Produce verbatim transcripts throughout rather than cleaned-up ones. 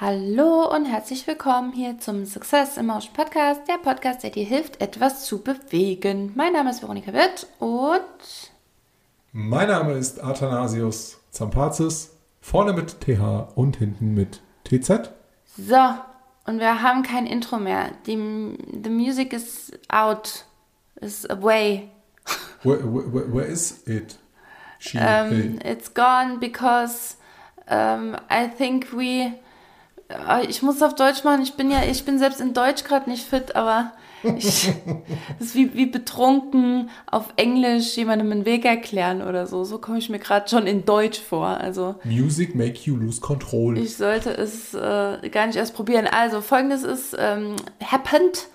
Hallo und herzlich willkommen hier zum Success in Motion Podcast, der Podcast, der dir hilft, etwas zu bewegen. Mein Name ist Veronika Witt und... Mein Name ist Athanasius Zampazis, vorne mit T H und hinten mit T Z. So, und wir haben kein Intro mehr. Die, the music is out, is away. Where, where, where is it? She, um, it's gone because um, I think we... Ich muss es auf Deutsch machen, ich bin ja, ich bin selbst in Deutsch gerade nicht fit, aber ich, das ist wie, wie betrunken auf Englisch jemandem den Weg erklären oder so. So komme ich mir gerade schon in Deutsch vor. Also Music make you lose control. Ich sollte es äh, gar nicht erst probieren. Also folgendes ist ähm, happened.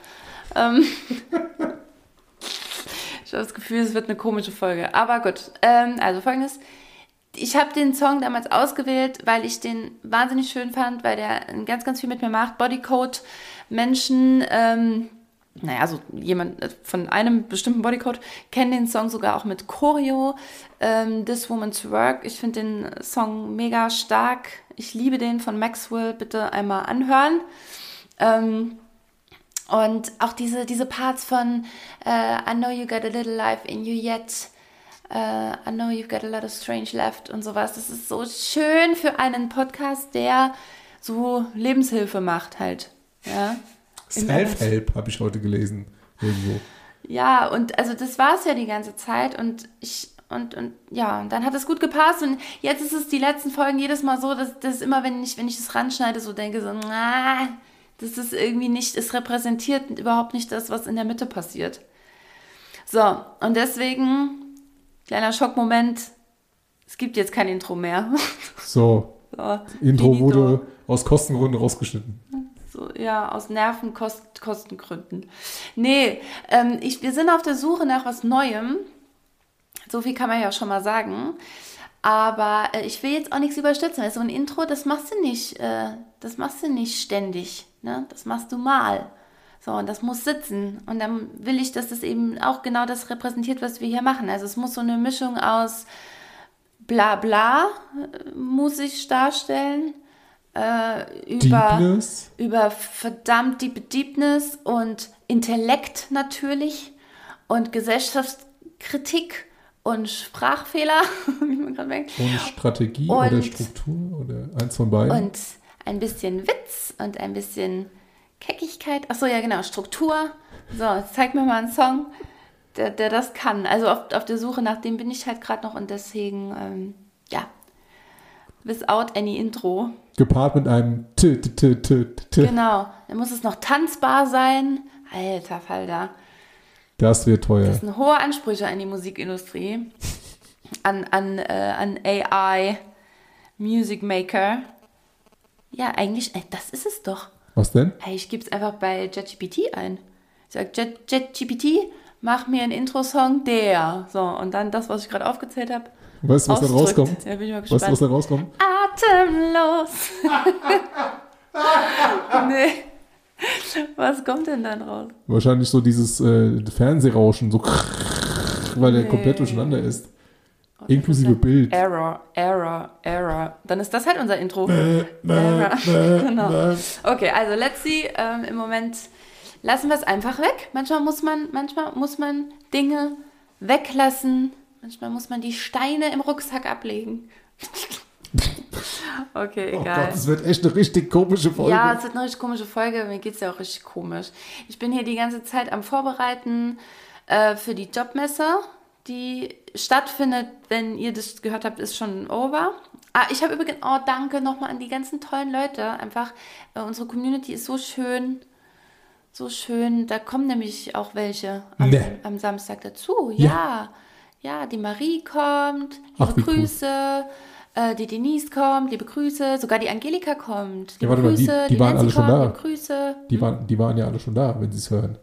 Ähm, ich habe das Gefühl, es wird eine komische Folge. Aber gut, ähm, also folgendes. Ich habe den Song damals ausgewählt, weil ich den wahnsinnig schön fand, weil der ganz, ganz viel mit mir macht. Bodycode, Menschen, ähm, naja, so jemand von einem bestimmten Bodycode, kennt den Song sogar auch mit Choreo. Ähm, This Woman's Work, ich finde den Song mega stark. Ich liebe den von Maxwell, bitte einmal anhören. Ähm, und auch diese, diese Parts von uh, I know you got a little life in you yet. Uh, I know you've got a lot of strange left und sowas. Das ist so schön für einen Podcast, der so Lebenshilfe macht halt. Ja? Self-Help habe ich heute gelesen. Irgendwo. Ja, und also das war es ja die ganze Zeit und ich und, und ja, und dann hat es gut gepasst und jetzt ist es die letzten Folgen jedes Mal so, dass das immer, wenn ich wenn ich es ranschneide, so denke so, nah, das ist irgendwie nicht, es repräsentiert überhaupt nicht das, was in der Mitte passiert. So, und deswegen... Kleiner Schockmoment, es gibt jetzt kein Intro mehr. So, so. Intro wurde aus Kostengründen rausgeschnitten. So, ja, aus Nervenkostengründen. Nee, ähm, ich, wir sind auf der Suche nach was Neuem. So viel kann man ja schon mal sagen. Aber äh, ich will jetzt auch nichts überstürzen. So ein Intro, das machst du nicht, äh, das machst du nicht ständig. Ne? Das machst du mal. So, und das muss sitzen. Und dann will ich, dass das eben auch genau das repräsentiert, was wir hier machen. Also es muss so eine Mischung aus bla bla, muss ich darstellen, äh, über, über verdammt tiefe Deepness und Intellekt natürlich und Gesellschaftskritik und Sprachfehler, wie man gerade merkt. Und Strategie und, oder Struktur oder eins von beiden. Und ein bisschen Witz und ein bisschen... Keckigkeit, achso, ja genau, Struktur. So, jetzt zeig mir mal einen Song, der, der das kann. Also auf, auf der Suche nach dem bin ich halt gerade noch und deswegen, ähm, ja, without any Intro. Gepaart mit einem t t t t t. Genau, dann muss es noch tanzbar sein. Alter Falter. Das wird teuer. Das sind hohe Ansprüche an die Musikindustrie, an, an, äh, an A I, Music Maker. Ja, eigentlich, ey, das ist es doch. Was denn? Hey, ich gebe es einfach bei JetGPT ein. Ich sage, Jet, JetGPT, mach mir einen Intro-Song, der. So, und dann das, was ich gerade aufgezählt habe. Weißt du, was ausdrückt. Dann rauskommt? Ja, bin ich mal gespannt. Weißt du, was dann rauskommt? Atemlos. Nee. Was kommt denn dann raus? Wahrscheinlich so dieses äh, Fernsehrauschen, so krrrr, weil der nee. komplett durcheinander ist. Oh, inklusive ist Bild. Error, Error, Error. Dann ist das halt unser Intro. Bäh, bäh, Error. Bäh, genau. Bäh. Okay, also let's see. Ähm, Im Moment lassen wir es einfach weg. Manchmal muss man, manchmal muss man Dinge weglassen. Manchmal muss man die Steine im Rucksack ablegen. Okay, egal. Oh Gott, es wird echt eine richtig komische Folge. Ja, es wird eine richtig komische Folge. Mir geht es ja auch richtig komisch. Ich bin hier die ganze Zeit am Vorbereiten äh, für die Jobmesse. Die stattfindet, wenn ihr das gehört habt, ist schon over. Ah, ich habe übrigens, oh danke nochmal an die ganzen tollen Leute, einfach äh, unsere Community ist so schön, so schön, da kommen nämlich auch welche am, nee. am Samstag dazu, ja. ja, ja, die Marie kommt, liebe Grüße, cool. äh, die Denise kommt, liebe Grüße, sogar die Angelika kommt, liebe ja, Grüße, mal, die, die, die waren alle schon kommt, da. Liebe Grüße. Die waren, die waren ja alle schon da, wenn sie es hören.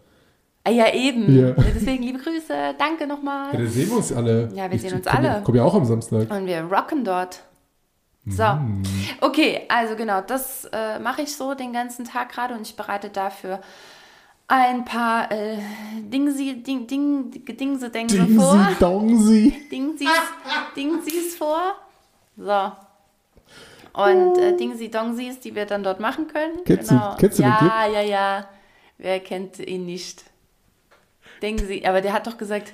Ah, ja, eben. Ja. Deswegen liebe Grüße, danke nochmal. Ja, dann sehen wir uns alle. Ja, wir ich, sehen uns komm, alle. Kommt ja auch am Samstag. Und wir rocken dort. So, mm. Okay, also genau, das äh, mache ich so den ganzen Tag gerade und ich bereite dafür ein paar äh, Dingsi, Ding, Ding, Dingse, Dingse Dingsi, vor. Dongsi. Dingsis, Dingsis vor. So. und äh, Dingsi-Dongsis, die wir dann dort machen können. Kennst genau. du, kennst du ja, den Clip? Ja, ja, ja. Wer kennt ihn nicht? Dingsi, aber der hat doch gesagt,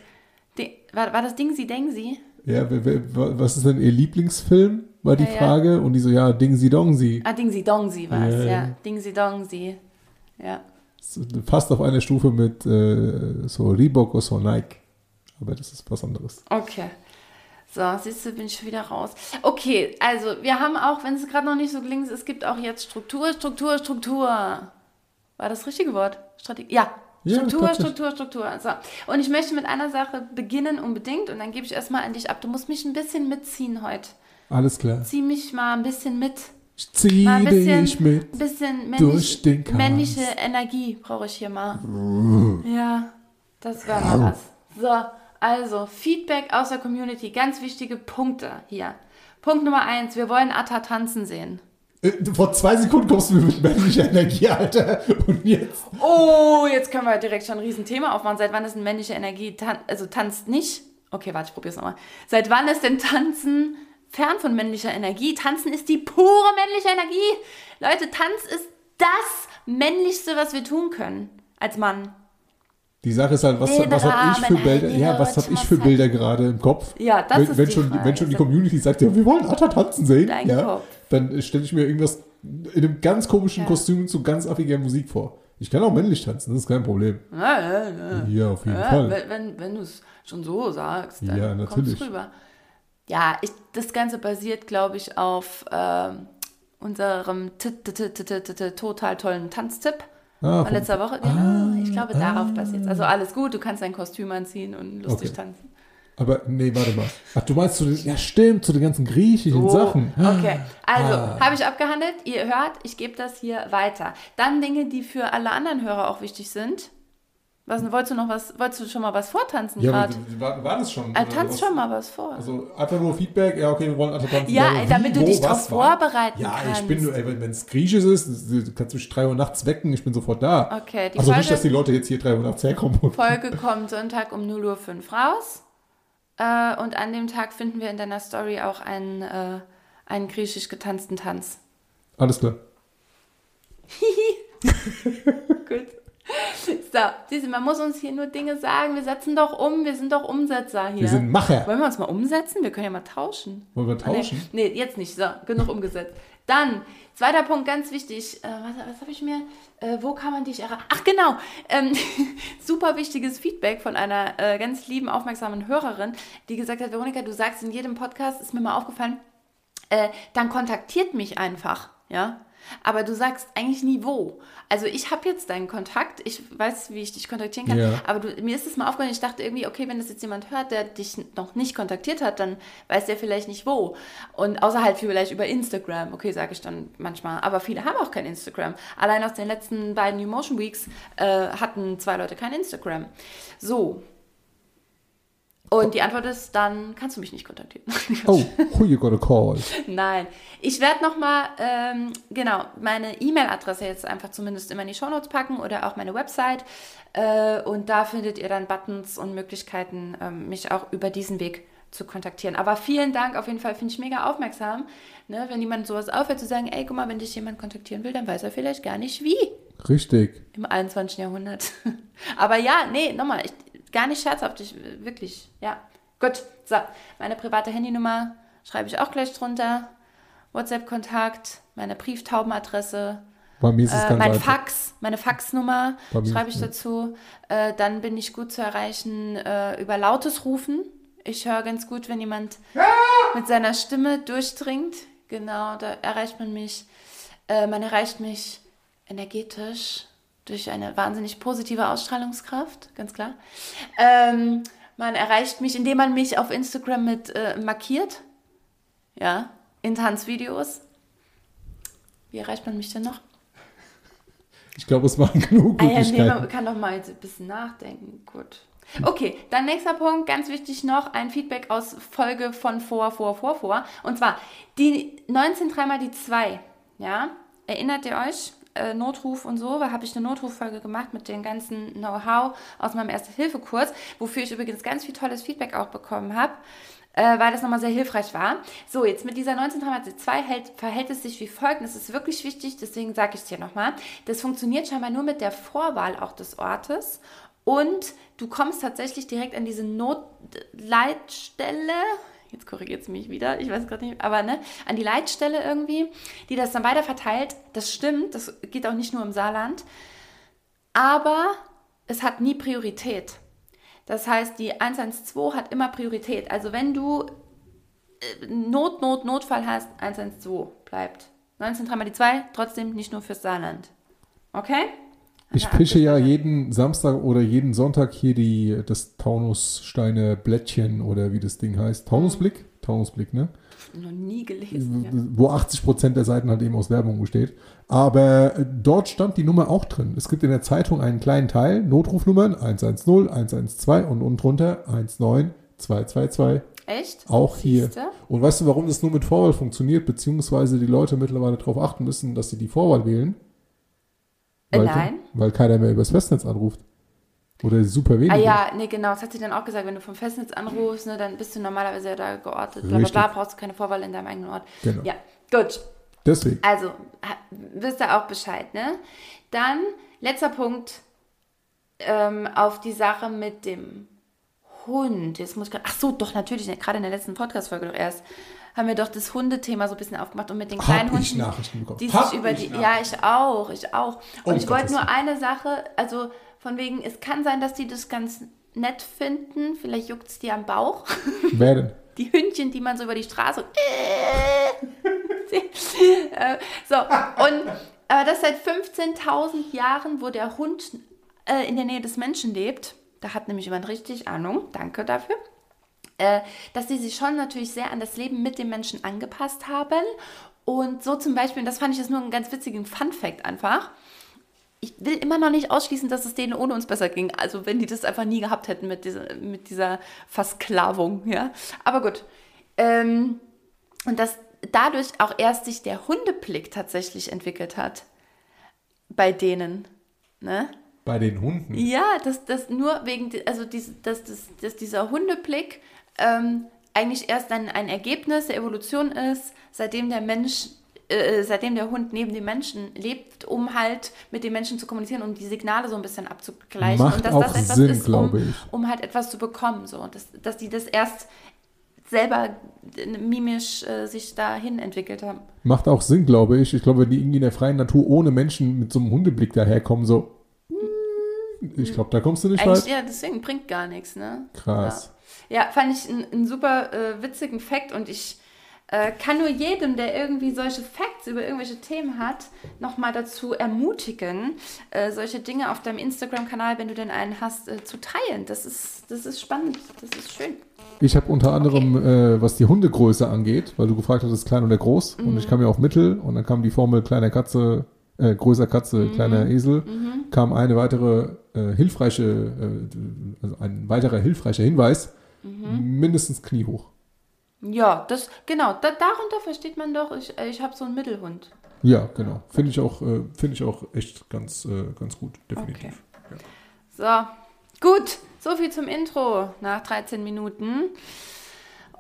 Ding, war, war das Dingsi-Dengsi? Ja, wer, wer, was ist denn ihr Lieblingsfilm, war die ja, Frage. Ja. Und die so, ja, Dingsi-Dongsi. Ah, Dingsi-Dongsi war es, ja. ja. Dingsi-Dongsi, ja. Fast auf eine Stufe mit äh, so Reebok oder so Nike. Aber das ist was anderes. Okay. So, siehst du, bin ich schon wieder raus. Okay, also wir haben auch, wenn es gerade noch nicht so gelingt, es gibt auch jetzt Struktur, Struktur, Struktur. War das richtige Wort? Strategie? Ja. ja Struktur, Struktur, Struktur, Struktur. So. Und ich möchte mit einer Sache beginnen unbedingt und dann gebe ich erstmal an dich ab. Du musst mich ein bisschen mitziehen heute. Alles klar. Zieh mich mal ein bisschen mit. Ich zieh mal ein bisschen, dich mit bisschen männlich, durch den Chaos. Männliche Energie brauche ich hier mal. Ja, das wäre mal was. So, also Feedback aus der Community, ganz wichtige Punkte hier. Punkt Nummer eins, wir wollen Atta tanzen sehen. Äh, vor zwei Sekunden kommst du mit männlicher Energie, Alter. Und jetzt? Oh, jetzt können wir direkt schon ein Riesenthema aufmachen. Seit wann ist denn männliche Energie, tan- also tanzt nicht? Okay, warte, ich probiere es nochmal. Seit wann ist denn Tanzen... fern von männlicher Energie. Tanzen ist die pure männliche Energie. Leute, Tanz ist das Männlichste, was wir tun können als Mann. Die Sache ist halt, was, was habe ich für Bilder, ja, was hab ich für Bilder gerade im Kopf? Ja, das wenn, ist wenn die schon, Frage. Wenn schon die Community sagt, ja, wir wollen Atta tanzen sehen, ja, dann stelle ich mir irgendwas in einem ganz komischen ja. Kostüm zu ganz affiger Musik vor. Ich kann auch männlich tanzen, das ist kein Problem. Ja, ja, ja. ja auf jeden ja, Fall. Wenn, wenn, wenn du es schon so sagst, dann ja, kommt es rüber. Ja, ich, das Ganze basiert, glaube ich, auf äh, unserem total tollen Tanztipp ah, von letzter Woche. Genau. Ah, ich glaube, darauf ah. basiert es. Also alles gut, du kannst dein Kostüm anziehen und lustig okay. tanzen. Aber nee, warte mal. Ach, du meinst zu den, ja stimmt, zu den ganzen griechischen oh, Sachen. Okay, also ah. habe ich abgehandelt. Ihr hört, ich gebe das hier weiter. Dann Dinge, die für alle anderen Hörer auch wichtig sind. Was, wolltest du noch was, wolltest du schon mal was vortanzen ja, gerade? War, war das schon? Also, tanzt schon mal was vor. Also einfach nur Feedback, ja okay, wir wollen einfach tanzen. Ja, wie, damit du dich darauf vorbereiten ja, kannst. Ja, ich bin nur, wenn es griechisch ist, kannst du mich drei Uhr nachts wecken, ich bin sofort da. Okay, die also Folge, nicht, dass die Leute jetzt hier drei Uhr nachts herkommen. Die Folge kommt Sonntag um null Uhr fünf raus äh, und an dem Tag finden wir in deiner Story auch einen, äh, einen griechisch getanzten Tanz. Alles klar. Gut. So, siehst du, man muss uns hier nur Dinge sagen. Wir setzen doch um, wir sind doch Umsetzer hier. Wir sind Macher. Wollen wir uns mal umsetzen? Wir können ja mal tauschen. Wollen wir tauschen? Ah, nee. nee, jetzt nicht. So, genug umgesetzt. Dann, zweiter Punkt, ganz wichtig. Äh, was was habe ich mir? Äh, wo kann man dich erreichen? Ach, genau. Ähm, super wichtiges Feedback von einer äh, ganz lieben, aufmerksamen Hörerin, die gesagt hat, Veronika, du sagst in jedem Podcast, ist mir mal aufgefallen, äh, dann kontaktiert mich einfach, ja. Aber du sagst eigentlich nie wo. Also ich habe jetzt deinen Kontakt, ich weiß, wie ich dich kontaktieren kann, ja. aber du, mir ist es mal aufgefallen, ich dachte irgendwie, okay, wenn das jetzt jemand hört, der dich noch nicht kontaktiert hat, dann weiß der vielleicht nicht wo. Und außer halt vielleicht über Instagram, okay, sage ich dann manchmal, aber viele haben auch kein Instagram. Allein aus den letzten beiden New Motion Weeks äh, hatten zwei Leute kein Instagram. So. Und die Antwort ist, dann kannst du mich nicht kontaktieren. Oh, who you gonna call? Nein. Ich werde nochmal, ähm, genau, meine E-Mail-Adresse jetzt einfach zumindest immer in die Shownotes packen oder auch meine Website. Äh, und da findet ihr dann Buttons und Möglichkeiten, ähm, mich auch über diesen Weg zu kontaktieren. Aber vielen Dank, auf jeden Fall finde ich mega aufmerksam, ne, wenn jemand sowas aufhört zu sagen, ey, guck mal, wenn dich jemand kontaktieren will, dann weiß er vielleicht gar nicht wie. Richtig. Im einundzwanzigsten. Jahrhundert. Aber ja, nee, nochmal, ich... Gar nicht scherzhaft, ich, wirklich, ja. Gut, so, meine private Handynummer schreibe ich auch gleich drunter. WhatsApp-Kontakt, meine Brieftaubenadresse, Bei mir ist es äh, ganz mein einfach. Fax, meine Faxnummer schreibe ich dazu. Äh, dann bin ich gut zu erreichen äh, über lautes Rufen. Ich höre ganz gut, wenn jemand ja. mit seiner Stimme durchdringt. Genau, da erreicht man mich. Äh, man erreicht mich energetisch. Durch eine wahnsinnig positive Ausstrahlungskraft, ganz klar. Ähm, man erreicht mich, indem man mich auf Instagram mit äh, markiert. Ja, in Tanzvideos. Wie erreicht man mich denn noch? Ich glaube, es waren genug Möglichkeiten. Ah, ja, nee, man kann doch mal jetzt ein bisschen nachdenken. Gut. Okay, dann nächster Punkt, ganz wichtig noch, ein Feedback aus Folge von vor, vor, vor, vor. Und zwar die neunzehn dreimal die zwei. Ja, erinnert ihr euch? Notruf und so, da habe ich eine Notruffolge gemacht mit dem ganzen Know-how aus meinem Erste-Hilfe-Kurs, wofür ich übrigens ganz viel tolles Feedback auch bekommen habe. äh, weil das nochmal sehr hilfreich war. So, jetzt mit dieser neunzehn dreihundertzwei hält, verhält es sich wie folgt. Das ist wirklich wichtig, deswegen sage ich es dir nochmal. Das funktioniert scheinbar nur mit der Vorwahl auch des Ortes. Und du kommst tatsächlich direkt an diese Notleitstelle, jetzt korrigiert es mich wieder, ich weiß gerade nicht, aber ne, an die Leitstelle irgendwie, die das dann weiter verteilt. Das stimmt, das geht auch nicht nur im Saarland, aber es hat nie Priorität. Das heißt, die eins eins zwei hat immer Priorität. Also wenn du Not, Not, Notfall hast, eins eins zwei bleibt. neunzehn drei mal die zwei, trotzdem nicht nur fürs Saarland. Okay? Ich pische ja jeden Samstag oder jeden Sonntag hier die, das Taunussteine Blättchen oder wie das Ding heißt. Taunusblick? Taunusblick, ne? Noch nie gelesen. Wo achtzig Prozent der Seiten halt eben aus Werbung besteht. Aber dort stand die Nummer auch drin. Es gibt in der Zeitung einen kleinen Teil, Notrufnummern eins eins null, eins eins zwei und unten drunter eins neun zwei zwei zwei. Echt? Auch hier. Siehste? Und weißt du, warum das nur mit Vorwahl funktioniert, beziehungsweise die Leute mittlerweile darauf achten müssen, dass sie die Vorwahl wählen? Weil, Nein. Weil keiner mehr übers Festnetz anruft. Oder super wenig. Ah ja, nee, genau. Das hat sie dann auch gesagt. Wenn du vom Festnetz anrufst, ne, dann bist du normalerweise ja da geortet. Blablabla, brauchst du keine Vorwahl in deinem eigenen Ort. Genau. Ja, gut. Deswegen. Also, wisst ihr auch Bescheid, ne? Dann, letzter Punkt, ähm, auf die Sache mit dem Hund. Jetzt muss ich gerade... Ach so, doch, natürlich. Gerade in der letzten Podcast-Folge doch erst... haben wir doch das Hundethema so ein bisschen aufgemacht und mit den kleinen Hab Hunden, ich die sich über die, ich ja, ich auch, ich auch. Und oh, ich wollte nur eine Sache, also von wegen, es kann sein, dass die das ganz nett finden, vielleicht juckt es dir am Bauch. Wer denn? Die Hündchen, die man so über die Straße, äh, so, und, aber das seit fünfzehntausend Jahren, wo der Hund äh, in der Nähe des Menschen lebt, da hat nämlich jemand richtig Ahnung, danke dafür. Dass sie sich schon natürlich sehr an das Leben mit dem Menschen angepasst haben. Und so zum Beispiel, und das fand ich jetzt nur einen ganz witzigen Funfact einfach, ich will immer noch nicht ausschließen, dass es denen ohne uns besser ging. Also wenn die das einfach nie gehabt hätten mit dieser, mit dieser Versklavung. Ja. Aber gut. Ähm, und dass dadurch auch erst sich der Hundeblick tatsächlich entwickelt hat. Bei denen. Ne? Bei den Hunden? Ja, dass das nur wegen, also diese, dass, dass, dass dieser Hundeblick Ähm, eigentlich erst ein, ein Ergebnis der Evolution ist, seitdem der Mensch, äh, seitdem der Hund neben dem Menschen lebt, um halt mit dem Menschen zu kommunizieren und um die Signale so ein bisschen abzugleichen. Macht und dass auch das etwas Sinn, ist, um, um halt etwas zu bekommen. So. Und das, dass die das erst selber mimisch äh, sich dahin entwickelt haben. Macht auch Sinn, glaube ich. Ich glaube, wenn die irgendwie in der freien Natur ohne Menschen mit so einem Hundeblick daherkommen, so, ich glaube, da kommst du nicht eigentlich weit. Ja, deswegen bringt gar nichts, ne? Krass. Ja. Ja, fand ich einen, einen super äh, witzigen Fact und ich äh, kann nur jedem, der irgendwie solche Facts über irgendwelche Themen hat, nochmal dazu ermutigen, äh, solche Dinge auf deinem Instagram-Kanal, wenn du denn einen hast, äh, zu teilen. Das ist, das ist spannend, das ist schön. Ich habe unter anderem, okay. äh, was die Hundegröße angeht, weil du gefragt hattest, klein oder groß mhm. und ich kam ja auf Mittel und dann kam die Formel kleiner Katze, äh, größer Katze, mhm. kleiner Esel, mhm. kam eine weitere äh, hilfreiche, äh, also ein weiterer hilfreicher Hinweis, Mhm. mindestens kniehoch. Ja, das genau, da, darunter versteht man doch, ich, ich habe so einen Mittelhund. Ja, genau. Finde ich auch, äh, finde ich auch echt ganz, äh, ganz gut, definitiv. Okay. Ja. So, gut, so viel zum Intro nach dreizehn Minuten.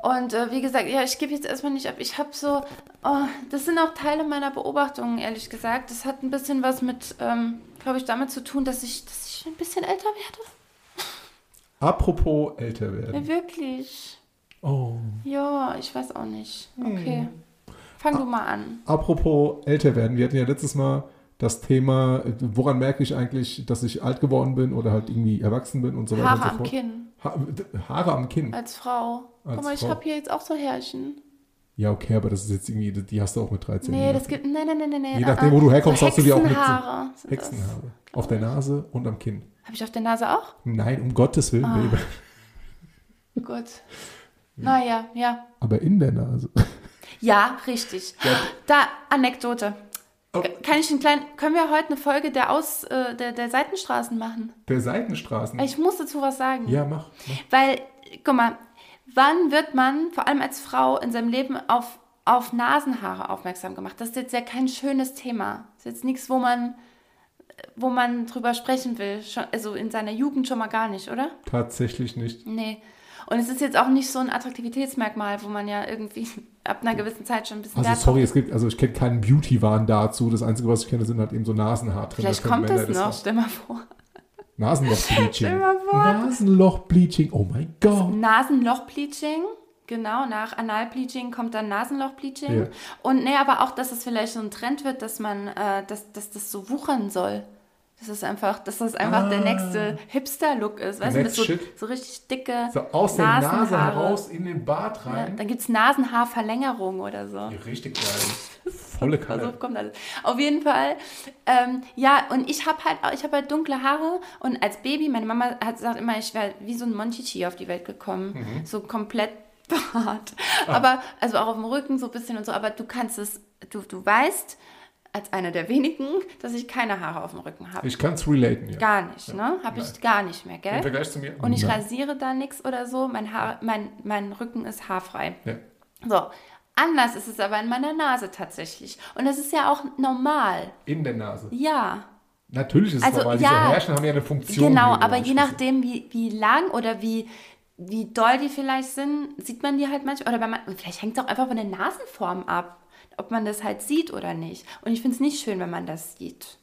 Und äh, wie gesagt, ja, ich gebe jetzt erstmal nicht ab. Ich habe so, oh, das sind auch Teile meiner Beobachtungen, ehrlich gesagt. Das hat ein bisschen was mit, ähm, glaube ich, damit zu tun, dass ich, dass ich ein bisschen älter werde. Apropos älter werden. Ja, wirklich. Oh. Ja, ich weiß auch nicht. Okay. Hm. Fang A- du mal an. Apropos älter werden. Wir hatten ja letztes Mal das Thema, woran merke ich eigentlich, dass ich alt geworden bin oder halt irgendwie erwachsen bin und so weiter Haare und so fort. Haare am Kinn. Ha- Haare am Kinn. Als Frau. Als Guck mal, Frau. Ich habe hier jetzt auch so Härchen. Ja, okay, aber das ist jetzt irgendwie, die hast du auch mit dreizehn. Nee, das gibt, nein, nein, nein, nein. Je nachdem, wo du herkommst, so hast du die auch mit Haare. Hexenhaare. Auf der Nase und am Kinn. Habe ich auf der Nase auch? Nein, um Gottes Willen, ah. Baby. Gut. Naja, ja. Aber in der Nase. Ja, richtig. Ja. Da, Anekdote. Oh. Kann ich einen kleinen, können wir heute eine Folge der, Aus, äh, der, der Seitenstraßen machen? Der Seitenstraßen? Ich muss dazu was sagen. Ja, mach, mach. Weil, guck mal, wann wird man, vor allem als Frau, in seinem Leben auf, auf Nasenhaare aufmerksam gemacht? Das ist jetzt ja kein schönes Thema. Das ist jetzt nichts, wo man... wo man drüber sprechen will, schon, also in seiner Jugend schon mal gar nicht, oder? Tatsächlich nicht. Nee. Und es ist jetzt auch nicht so ein Attraktivitätsmerkmal, wo man ja irgendwie ab einer gewissen Zeit schon ein bisschen... Also sorry, es gibt, also ich kenne keinen Beauty-Wahn dazu. Das Einzige, was ich kenne, sind halt eben so Nasenhaar drin. Vielleicht kommt das noch, stell mal vor. Nasenloch-Bleaching. Nasenloch-Bleaching, oh mein Gott. Nasenloch-Bleaching, genau, nach Anal-Bleaching kommt dann Nasenloch-Bleaching. Ja. Und nee, aber auch, dass es vielleicht so ein Trend wird, dass man, äh, dass, dass das so wuchern soll. Das ist einfach, dass das einfach ah. der nächste Hipster-Look ist. Weißt du, mit so, so richtig dicke so aus der Nase heraus in den Bart rein. Ja, dann gibt es Nasenhaarverlängerung oder so. Ja, richtig geil. Volle Kanne. Also kommt alles. Auf jeden Fall. Ähm, ja, und ich habe halt ich habe halt dunkle Haare. Und als Baby, meine Mama hat gesagt immer, ich wäre wie so ein Monchichi auf die Welt gekommen. Mhm. So komplett behaart. Ah. Aber, also auch auf dem Rücken so ein bisschen und so. Aber du kannst es, du, du weißt... als einer der wenigen, dass ich keine Haare auf dem Rücken habe. Ich kann es relaten, ja. Gar nicht, ja. ne? Habe ich gar nicht mehr, gell? Im Vergleich zu mir. Und ich Nein. rasiere da nichts oder so. Mein, Haar, mein, mein Rücken ist haarfrei. Ja. So, anders ist es aber in meiner Nase tatsächlich. Und das ist ja auch normal. In der Nase? Ja. Natürlich ist es also, normal. Ja, diese Härchen haben ja eine Funktion. Genau, aber je nachdem, wie, wie lang oder wie... wie doll die vielleicht sind, sieht man die halt manchmal. Oder man, vielleicht hängt es auch einfach von der Nasenform ab, ob man das halt sieht oder nicht. Und ich finde es nicht schön, wenn man das sieht.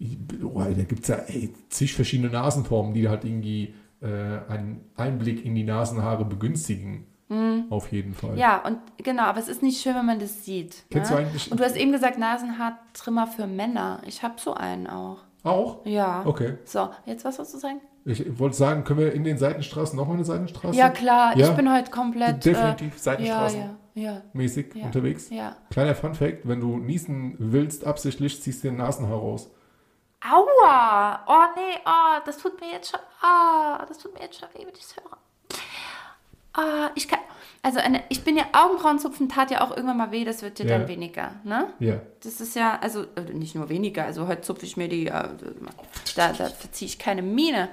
Oh, da gibt es ja ey, zig verschiedene Nasenformen, die halt irgendwie äh, einen Einblick in die Nasenhaare begünstigen. Mhm. Auf jeden Fall. Ja, und genau, aber es ist nicht schön, wenn man das sieht. Kennst ja? du eigentlich? Und du hast eben gesagt, Nasenhaartrimmer für Männer. Ich habe so einen auch. Auch? Ja. Okay. So, jetzt was sollst du sagen? Ich wollte sagen, können wir in den Seitenstraßen nochmal eine Seitenstraße? Ja, klar. Ja? Ich bin heute komplett... Definitiv äh, Seitenstraßen ja, ja, ja. mäßig ja. unterwegs. Ja. Kleiner Funfact, wenn du niesen willst, absichtlich, ziehst du den Nasenhaar raus. Aua! Oh, nee, oh, das tut mir jetzt schon... Oh, das tut mir jetzt schon weh, wenn ich es höre. Oh, ich kann... Also, eine, ich bin ja, Augenbrauen zupfen tat ja auch irgendwann mal weh, das wird dir ja. dann weniger, ne? Ja. Das ist ja, also, nicht nur weniger, also heute zupfe ich mir die, da, da verziehe ich keine Miene.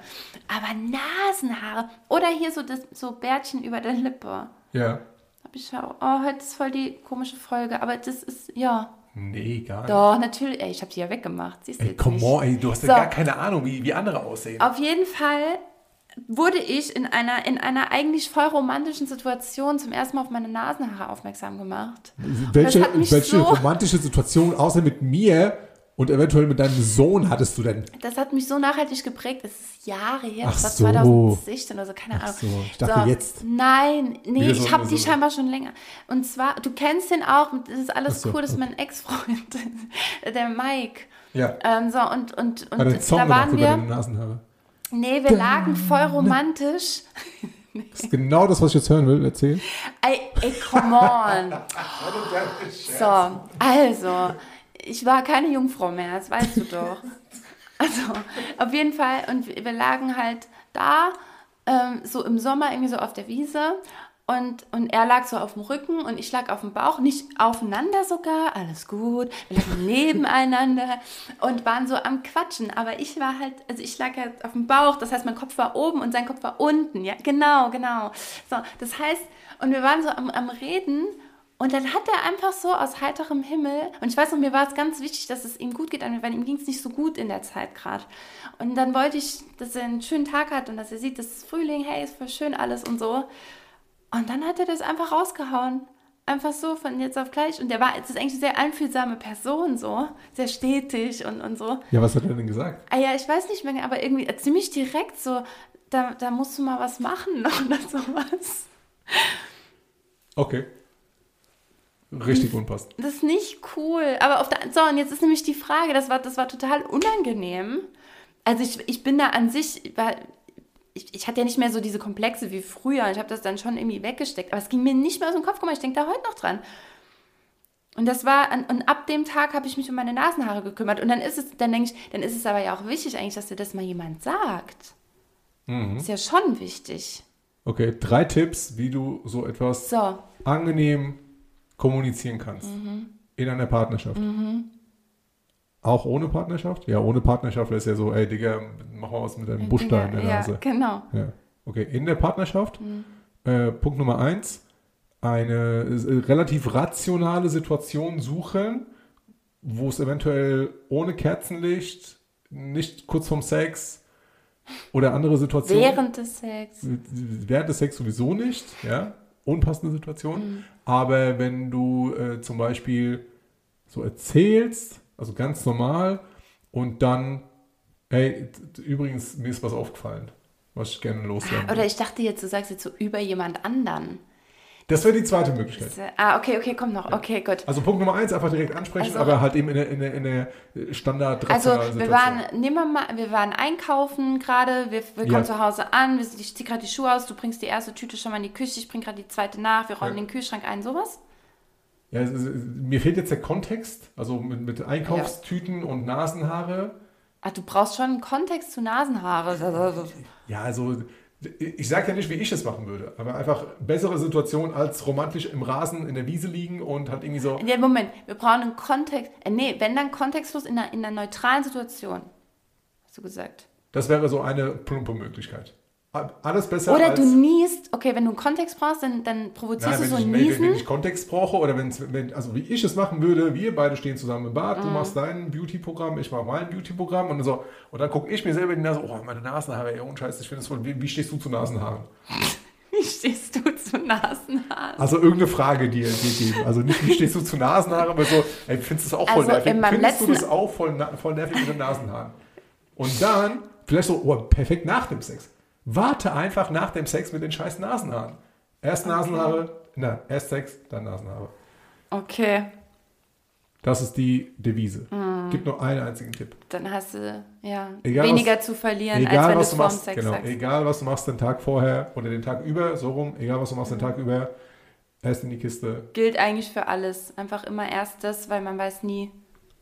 Aber Nasenhaare oder hier so, das, so Bärtchen über der Lippe. Ja. Hab ich auch, oh, heute ist voll die komische Folge, aber das ist, ja. Nee, gar nicht. Doch, natürlich, ey, ich hab die ja weggemacht, siehst du jetzt nicht. Ey, come on, ey, du hast so. ja gar keine Ahnung, wie, wie andere aussehen. Auf jeden Fall... wurde ich in einer, in einer eigentlich voll romantischen Situation zum ersten Mal auf meine Nasenhaare aufmerksam gemacht. Welche, welche so romantische Situation, außer mit mir und eventuell mit deinem Sohn, hattest du denn? Das hat mich so nachhaltig geprägt. Es ist Jahre her, das war so. zwanzig sechzehn oder so, keine Ach Ahnung. So. Ich dachte so, jetzt. Nein, nee, ich habe die so scheinbar schon länger. Und zwar, du kennst den auch, das ist alles so, cool, das ist okay. mein Ex-Freund, der Mike. Ja. Ähm, so, und und, und da Song waren wir... Nasenhaare. Nee, wir lagen voll romantisch. Nee. Das ist genau das, was ich jetzt hören will. Erzähl. Ey, ey come on. So, also, ich war keine Jungfrau mehr, das weißt du doch. Also, auf jeden Fall. Und wir lagen halt da, ähm, so im Sommer, irgendwie so auf der Wiese. Und, und er lag so auf dem Rücken und ich lag auf dem Bauch, nicht aufeinander sogar, alles gut, wir lagen nebeneinander und waren so am Quatschen, aber ich war halt, also ich lag halt auf dem Bauch, das heißt, mein Kopf war oben und sein Kopf war unten, ja, genau, genau, so, das heißt, und wir waren so am, am Reden und dann hat er einfach so aus heiterem Himmel, und ich weiß noch, mir war es ganz wichtig, dass es ihm gut geht, weil ihm ging es nicht so gut in der Zeit gerade, und dann wollte ich, dass er einen schönen Tag hat und dass er sieht, das ist Frühling, hey, ist voll schön alles und so. Und dann hat er das einfach rausgehauen. Einfach so, von jetzt auf gleich. Und der war, das ist eigentlich eine sehr einfühlsame Person, so. Sehr stetig und, und so. Ja, was hat er denn gesagt? Ah ja, ich weiß nicht mehr, aber irgendwie ziemlich direkt so, da, da musst du mal was machen oder sowas. Okay. Richtig unpassend. Das ist nicht cool. Aber auf der, so, und jetzt ist nämlich die Frage, das war, das war total unangenehm. Also ich, ich bin da an sich... War, Ich, ich hatte ja nicht mehr so diese Komplexe wie früher. Ich habe das dann schon irgendwie weggesteckt. Aber es ging mir nicht mehr aus dem Kopf. Guck mal, ich denke da heute noch dran. Und das war, und ab dem Tag habe ich mich um meine Nasenhaare gekümmert. Und dann ist es, dann denke ich, dann ist es aber ja auch wichtig eigentlich, dass dir das mal jemand sagt. Mhm. Ist ja schon wichtig. Okay, drei Tipps, wie du so etwas so. angenehm kommunizieren kannst. Mhm. In einer Partnerschaft. Mhm. Auch ohne Partnerschaft? Ja, ohne Partnerschaft ist ja so, ey Digga, mach mal was mit deinem Busch da in der Nase. Ja, genau. Ja. Okay, in der Partnerschaft, mhm. äh, Punkt Nummer eins, eine äh, relativ rationale Situation suchen, wo es eventuell ohne Kerzenlicht, nicht kurz vorm Sex, Oder andere Situationen. Während des Sex. Während des Sex sowieso nicht, ja. Unpassende Situation. Mhm. Aber wenn du äh, zum Beispiel so erzählst, also ganz normal, und dann, hey, übrigens, mir ist was aufgefallen, was ich gerne loswerden will. Oder ich dachte jetzt, du sagst jetzt so über jemand anderen. Das wäre die zweite Möglichkeit. Ist, äh, ah, okay, okay, komm noch. Ja. Okay, gut. Also Punkt Nummer eins, einfach direkt ansprechen, also, aber halt eben in der, in der, in der Standard. Also wir waren, nehmen wir mal, wir waren einkaufen gerade, wir, wir kommen ja. zu Hause an, wir, ich zieh gerade die Schuhe aus, du bringst die erste Tüte schon mal in die Küche, ich bring gerade die zweite nach, wir räumen ja. den Kühlschrank ein, sowas? Ja, es ist, mir fehlt jetzt der Kontext, also mit, mit Einkaufstüten ja. und Nasenhaare. Ach, du brauchst schon einen Kontext zu Nasenhaare. Ja, also... Ich sage ja nicht, wie ich es machen würde, aber einfach bessere Situation als romantisch im Rasen in der Wiese liegen und halt irgendwie so... Ja, Moment, wir brauchen einen Kontext... Äh, nee, wenn dann kontextlos in einer, in einer neutralen Situation, hast du gesagt. Das wäre so eine plumpe Möglichkeit. Alles besser oder als... Oder du niest, okay, wenn du einen Kontext brauchst, dann, dann provozierst nein, du so ich, ein Niesen. Wenn, wenn ich Kontext brauche oder wenn's, wenn also wie ich es machen würde, wir beide stehen zusammen im Bad, mm. du machst dein Beauty-Programm, ich mache mein Beauty-Programm und so. Und dann gucke ich mir selber in die Nase, oh, meine Nasenhaare, ey, und Scheiße, ich finde es voll, wie, wie stehst du zu Nasenhaaren? Wie stehst du zu Nasenhaaren? Also irgendeine Frage dir geben. Also nicht, wie stehst du zu Nasenhaaren, aber so, ey, findest du das auch voll also nervig? Findest letzten... du das auch voll, voll nervig mit den Nasenhaaren? Und dann, vielleicht so, oh, perfekt nach dem Sex. Warte einfach nach dem Sex mit den scheiß Nasenhaaren. Erst okay. Nasenhaare, nein, erst Sex, dann Nasenhaare. Okay. Das ist die Devise. Mm. Gibt nur einen einzigen Tipp. Dann hast du ja egal, weniger was, zu verlieren, egal, als wenn was du vorm machst, Sex genau, sagst. Egal, was du machst den Tag vorher oder den Tag über, so rum, egal, was du machst mhm. den Tag über, erst in die Kiste. Gilt eigentlich für alles. Einfach immer erst das, weil man weiß nie,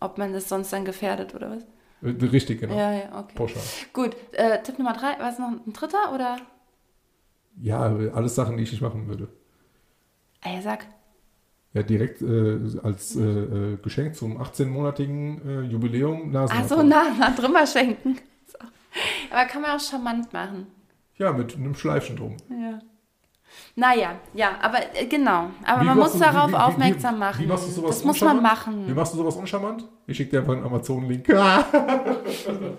ob man das sonst dann gefährdet oder was. Richtig, genau. Ja, ja, okay. Pauschal. Gut, äh, Tipp Nummer drei, war es noch ein dritter oder? Ja, alles Sachen, die ich nicht machen würde. Ah, ja, sag. Ja, direkt äh, als äh, äh, Geschenk zum achtzehnmonatigen äh, Jubiläum Nasenhaare. Ach so, na, na, drüber schenken. So. Aber kann man auch charmant machen. Ja, mit einem Schleifchen drum. Ja. Naja, ja, aber äh, genau. Aber wie man muss du, darauf wie, wie, aufmerksam wie, wie, machen. Wie machst du sowas das muss man machen. Wie machst du sowas uncharmant? Ich schicke dir einfach einen Amazon-Link.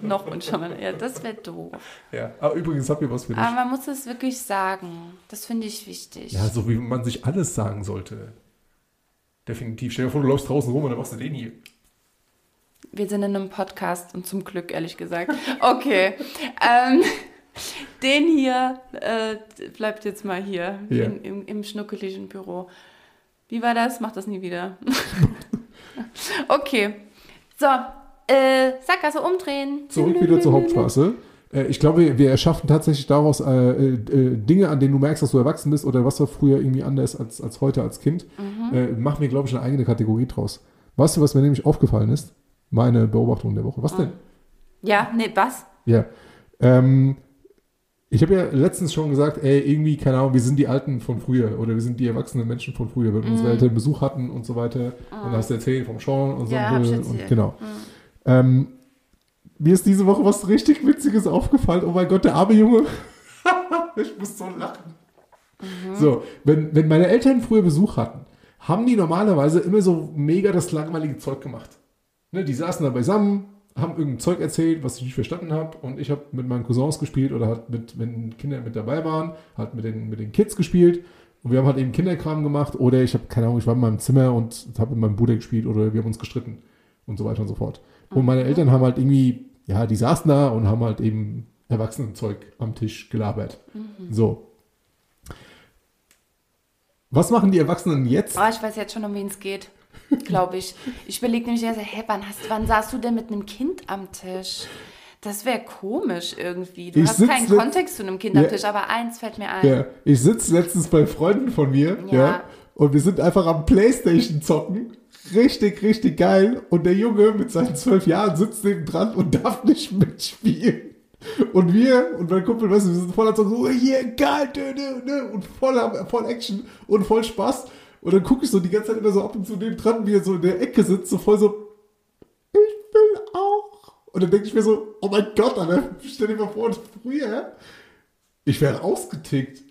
Noch uncharmant, ja, das wäre doof. Ja, aber übrigens habt ihr was für dich. Aber man muss es wirklich sagen. Das finde ich wichtig. Ja, so wie man sich alles sagen sollte. Definitiv. Stell dir vor, du läufst draußen rum und dann machst du den hier. Wir sind in einem Podcast und zum Glück, ehrlich gesagt. Okay. ähm... Den hier äh, bleibt jetzt mal hier yeah. in, im, im schnuckeligen Büro. Wie war das? Mach das nie wieder. Okay. So, äh, Sackgasse umdrehen. Zurück wieder zur Hauptstraße. Äh, ich glaube, wir erschaffen tatsächlich daraus äh, äh, Dinge, an denen du merkst, dass du erwachsen bist oder was war früher irgendwie anders als, als heute als Kind. Mhm. Äh, machen wir, glaube ich, eine eigene Kategorie draus. Weißt du, was mir nämlich aufgefallen ist? Meine Beobachtung der Woche. Was mhm. denn? Ja, nee, was? Ja. Ähm, ich habe ja letztens schon gesagt, ey, irgendwie, keine Ahnung, wir sind die Alten von früher oder wir sind die erwachsenen Menschen von früher, weil mm. unsere Eltern Besuch hatten und so weiter. Mm. Und hast du erzählt vom Schauen und so. Ja, und, und genau. Mm. Ähm, mir ist diese Woche was richtig Witziges aufgefallen. Oh mein Gott, der arme Junge. Ich muss so lachen. Mhm. So, wenn, wenn meine Eltern früher Besuch hatten, haben die normalerweise immer so mega das langweilige Zeug gemacht. Ne, die saßen da beisammen, haben irgendein Zeug erzählt, was ich nicht verstanden habe und ich habe mit meinen Cousins gespielt oder halt mit, wenn Kinder mit dabei waren, halt mit den, mit den Kids gespielt und wir haben halt eben Kinderkram gemacht oder ich habe, keine Ahnung, ich war in meinem Zimmer und habe mit meinem Bruder gespielt oder wir haben uns gestritten und so weiter und so fort. Und meine Eltern haben halt irgendwie, ja, die saßen da und haben halt eben Erwachsenenzeug am Tisch gelabert. Mhm. So. Was machen die Erwachsenen jetzt? Oh, ich weiß jetzt schon, um wen es geht. Glaube ich. Ich überlege nämlich, also, hä, wann, hast, wann saßt du denn mit einem Kind am Tisch? Das wäre komisch irgendwie. Du ich hast keinen letzt- Kontext zu einem Kind am ja. Tisch, aber eins fällt mir ein. Ja. Ich sitze letztens bei Freunden von mir ja. Ja, und wir sind einfach am Playstation zocken. Richtig, richtig geil. Und der Junge mit seinen zwölf Jahren sitzt neben dran und darf nicht mitspielen. Und wir und mein Kumpel, weißt du, wir sind voller Zocken, so, hier, geil, und voll, voll Action und voll Spaß. Und dann gucke ich so die ganze Zeit immer so ab und zu neben dran, wie er so in der Ecke sitzt, so voll so, ich will auch. Und dann denke ich mir so, oh mein Gott, Alter, stell dir mal vor, früher, ich wäre ausgetickt.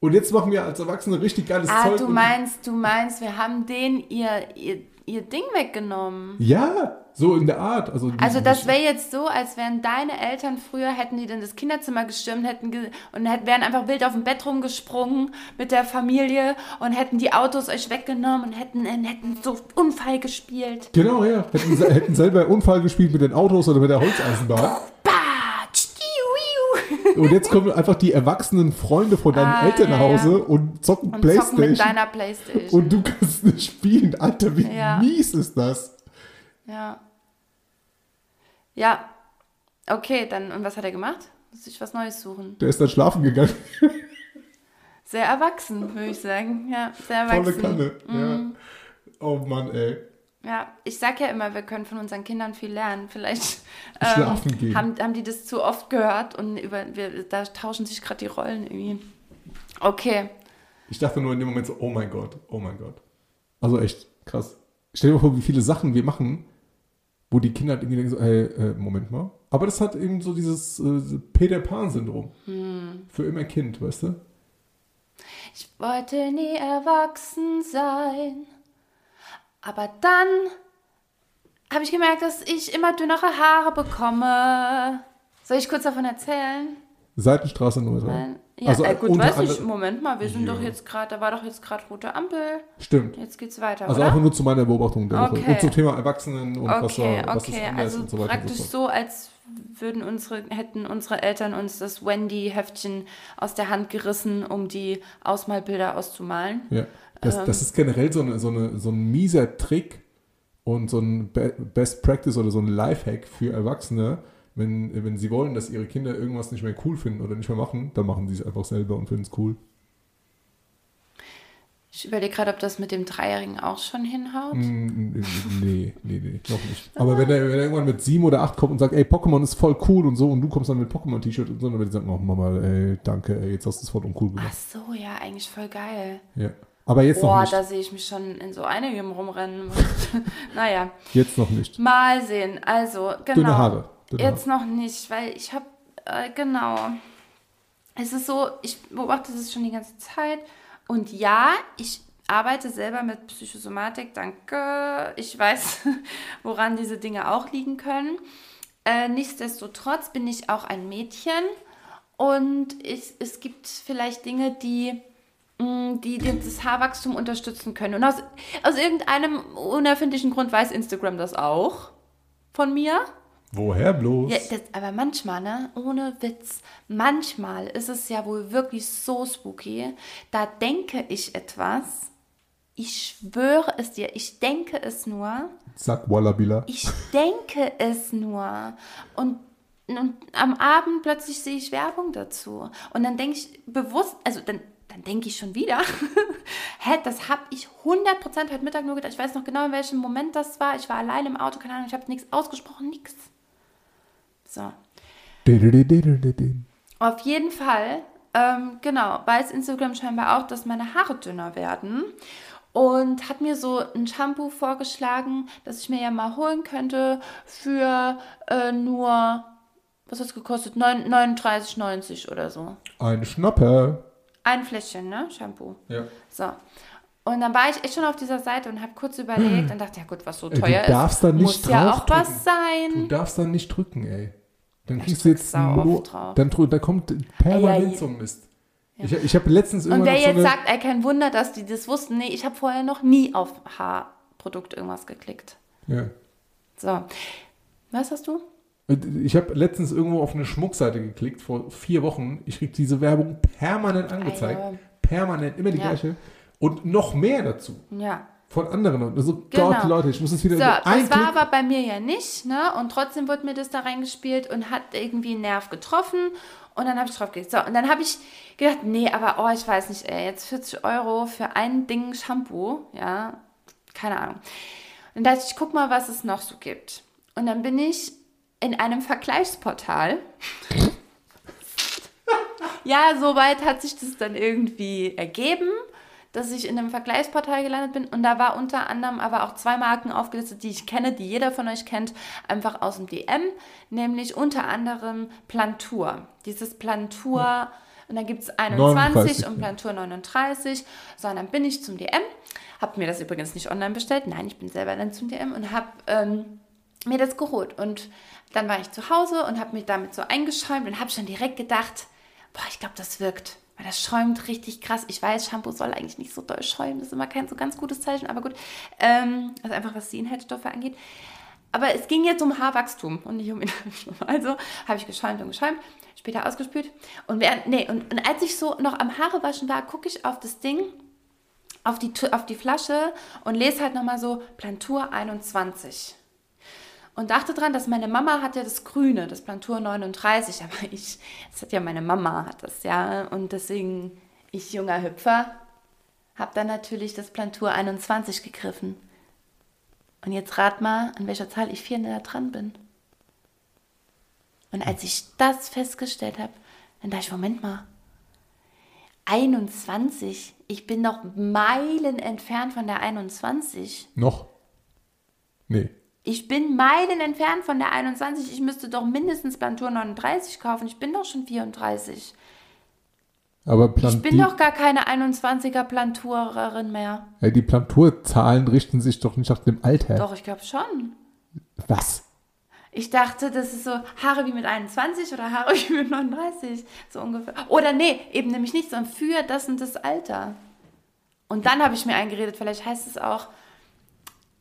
Und jetzt machen wir als Erwachsene richtig geiles ah, Zeug. Ah, du meinst, du meinst, wir haben den ihr, ihr ihr Ding weggenommen. Ja, so in der Art. Also, also das wäre jetzt so, als wären deine Eltern früher, hätten die dann das Kinderzimmer gestürmt hätten ge- und hätten, wären einfach wild auf dem Bett rumgesprungen mit der Familie und hätten die Autos euch weggenommen und hätten, hätten so Unfall gespielt. Genau, ja. Hätten, hätten selber Unfall gespielt mit den Autos oder mit der Holzeisenbahn. Und jetzt kommen einfach die erwachsenen Freunde von deinem ah, Elternhause ja, ja. und zocken und Playstation. Zocken mit deiner Playstation. Und du kannst nicht spielen. Alter, wie ja. mies ist das? Ja. Ja. Okay, dann, und was hat er gemacht? Muss ich was Neues suchen? Der ist dann schlafen gegangen. Sehr erwachsen, würde ich sagen. Ja, sehr erwachsen. Volle Kanne. Mhm. Ja. Oh Mann, ey. Ja, ich sag ja immer, wir können von unseren Kindern viel lernen. Vielleicht ähm, haben, haben die das zu oft gehört und über, wir, da tauschen sich gerade die Rollen irgendwie. Okay. Ich dachte nur in dem Moment so, oh mein Gott, oh mein Gott. Also echt krass. Stell dir mal vor, wie viele Sachen wir machen, wo die Kinder halt irgendwie denken so, hey, äh, Moment mal. Aber das hat eben so dieses äh, Peter Pan-Syndrom. Hm. Für immer Kind, weißt du? Ich wollte nie erwachsen sein. Aber dann habe ich gemerkt, dass ich immer dünnere Haare bekomme. Soll ich kurz davon erzählen? Seitenstraße Nummer drei. Ja, also, äh, gut, weiß ich. Moment mal, wir sind ja. doch jetzt gerade, da war doch jetzt gerade rote Ampel. Stimmt. Jetzt geht's weiter, also oder? Einfach nur zu meiner Beobachtung der okay. Woche. Und zum Thema Erwachsenen und okay, was, okay. was ist anders also und so weiter. Praktisch und so, so, als würden unsere, hätten unsere Eltern uns das Wendy-Heftchen aus der Hand gerissen, um die Ausmalbilder auszumalen. Ja. Das, das ist generell so, eine, so, eine, so ein mieser Trick und so ein Be- Best Practice oder so ein Lifehack für Erwachsene. Wenn, wenn sie wollen, dass ihre Kinder irgendwas nicht mehr cool finden oder nicht mehr machen, dann machen sie es einfach selber und finden es cool. Ich überlege gerade, ob das mit dem Dreijährigen auch schon hinhaut. Mm, nee, nee, nee, noch nicht. Aber wenn er, wenn er irgendwann mit sieben oder acht kommt und sagt, ey, Pokémon ist voll cool und so, und du kommst dann mit Pokémon-T-Shirt und so, dann wird er sagen, oh Mama, ey, danke, ey, jetzt hast du es voll uncool gemacht. Ach so, ja, eigentlich voll geil. Ja. Aber jetzt Boah, noch nicht. Boah, da sehe ich mich schon in so einigem rumrennen. Naja. Jetzt noch nicht. Mal sehen. Also, genau. Dünne Haare. Dünne jetzt Haare. Noch nicht, weil ich habe, äh, genau. Es ist so, ich beobachte das schon die ganze Zeit. Und ja, ich arbeite selber mit Psychosomatik. Danke. Ich weiß, woran diese Dinge auch liegen können. Äh, nichtsdestotrotz bin ich auch ein Mädchen. Und ich, es gibt vielleicht Dinge, die... die das Haarwachstum unterstützen können. Und aus, aus irgendeinem unerfindlichen Grund weiß Instagram das auch von mir. Woher bloß? Ja, das, aber manchmal, ne, ohne Witz, manchmal ist es ja wohl wirklich so spooky, da denke ich etwas, ich schwöre es dir, ich denke es nur. Sag Wallabila. Ich denke es nur. Und und am Abend plötzlich sehe ich Werbung dazu. Und dann denke ich bewusst, also dann dann denke ich schon wieder, hä, das habe ich hundert Prozent heute Mittag nur gedacht. Ich weiß noch genau, in welchem Moment das war. Ich war allein im Auto, keine Ahnung, ich habe nichts ausgesprochen, nichts. So. Auf jeden Fall, ähm, genau, weiß Instagram scheinbar auch, dass meine Haare dünner werden. Und hat mir so ein Shampoo vorgeschlagen, das ich mir ja mal holen könnte für äh, nur, was hat es gekostet, neununddreißig neunzig oder so. Ein Schnapper. Ein Fläschchen, ne? Shampoo. Ja. So. Und dann war ich echt schon auf dieser Seite und habe kurz überlegt und dachte, ja gut, was so ey, teuer ist, da nicht muss ja auch drücken. Was sein. Du darfst dann nicht drücken, ey. Dann ich kriegst du jetzt nur, dann da kommt permanent ja, so ein Mist. Ja. Ich, ich habe letztens irgendwann... Und wer jetzt so eine... sagt, ey, kein Wunder, dass die das wussten. Nee, ich habe vorher noch nie auf Haarprodukt irgendwas geklickt. Ja. So. Was hast du? Ich habe letztens irgendwo auf eine Schmuckseite geklickt, vor vier Wochen. Ich kriege diese Werbung permanent angezeigt. Eine. Permanent, immer die ja. gleiche. Und noch mehr dazu. Ja. Von anderen. Also, genau. Gott, Leute, ich muss es wieder so, das Klick. War aber bei mir ja nicht, ne? Und trotzdem wurde mir das da reingespielt und hat irgendwie einen Nerv getroffen. Und dann habe ich drauf geklickt. So, und dann habe ich gedacht, nee, aber oh, ich weiß nicht, ey, jetzt vierzig Euro für ein Ding Shampoo. Ja, keine Ahnung. Und dann dachte ich, guck mal, was es noch so gibt. Und dann bin ich in einem Vergleichsportal. Ja, soweit hat sich das dann irgendwie ergeben, dass ich in einem Vergleichsportal gelandet bin. Und da war unter anderem aber auch zwei Marken aufgelistet, die ich kenne, die jeder von euch kennt, einfach aus dem D M. Nämlich unter anderem Plantur. Dieses Plantur, ja. Und dann gibt es einundzwanzig neununddreißig, und Plantur neununddreißig. So, und dann bin ich zum D M Habe mir das übrigens nicht online bestellt. Nein, ich bin selber dann zum D M und habe ähm, mir das geholt. Und dann war ich zu Hause und habe mich damit so eingeschäumt und habe schon direkt gedacht, boah, ich glaube, das wirkt. Weil das schäumt richtig krass. Ich weiß, Shampoo soll eigentlich nicht so doll schäumen. Das ist immer kein so ganz gutes Zeichen, aber gut. Ähm, also einfach, was die Inhaltsstoffe angeht. Aber es ging jetzt um Haarwachstum und nicht um Inhaltsstoffe. Also habe ich geschäumt und geschäumt, später ausgespült. Und, während, nee, und, und als ich so noch am Haarewaschen war, gucke ich auf das Ding, auf die, auf die Flasche und lese halt nochmal so Plantur einundzwanzig. Und dachte dran, dass meine Mama hat ja das Grüne, das Plantur neununddreißig, aber ich, das hat ja meine Mama, hat das, ja. Und deswegen, ich junger Hüpfer, habe dann natürlich das Plantur einundzwanzig gegriffen. Und jetzt rat mal, an welcher Zahl ich vier näher dran bin. Und als ich das festgestellt habe, dann dachte ich, Moment mal, einundzwanzig, ich bin noch Meilen entfernt von der einundzwanzig. Noch? Nee. Ich bin Meilen entfernt von der einundzwanzig. Ich müsste doch mindestens Plantur neununddreißig kaufen. Ich bin doch schon vierunddreißig. Aber Plan- ich bin die- doch gar keine einundzwanziger Planturerin mehr. Ja, die Planturzahlen richten sich doch nicht nach dem Alter. Doch, ich glaube schon. Was? Ich dachte, das ist so Haare wie mit einundzwanzig oder Haare wie mit neununddreißig. So ungefähr. Oder nee, eben nämlich nicht, sondern für das und das Alter. Und dann habe ich mir eingeredet, vielleicht heißt es auch,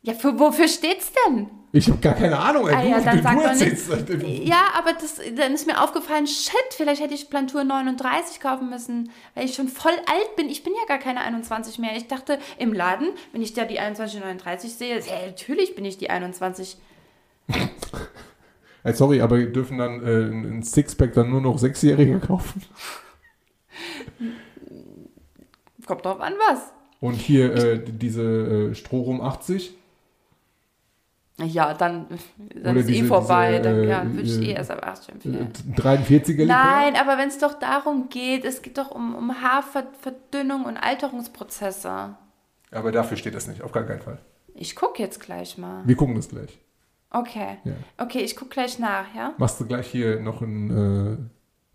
ja, für, wofür steht's denn? Ich habe gar keine Ahnung. Ey, ah, ja, dann sag doch nicht. Ja, aber das, dann ist mir aufgefallen, shit, vielleicht hätte ich Plantur neununddreißig kaufen müssen, weil ich schon voll alt bin. Ich bin ja gar keine einundzwanzig mehr. Ich dachte, im Laden, wenn ich da die einundzwanzig neununddreißig sehe, hey, natürlich bin ich die einundzwanzig. Hey, sorry, aber dürfen dann äh, ein Sixpack dann nur noch Sechsjährige kaufen? Kommt drauf an, was. Und hier äh, diese äh, Strohrum achtzig. Ja, dann, dann ist diese, eh vorbei, diese, dann äh, ja, würde ich äh, eh erst ab acht empfehlen. dreiundvierziger Nein, Liter? Aber wenn es doch darum geht, es geht doch um, um Haarverdünnung und Alterungsprozesse. Aber dafür steht das nicht, auf gar keinen Fall. Ich gucke jetzt gleich mal. Wir gucken das gleich. Okay, ja. Okay, ich gucke gleich nach, ja? Machst du gleich hier noch ein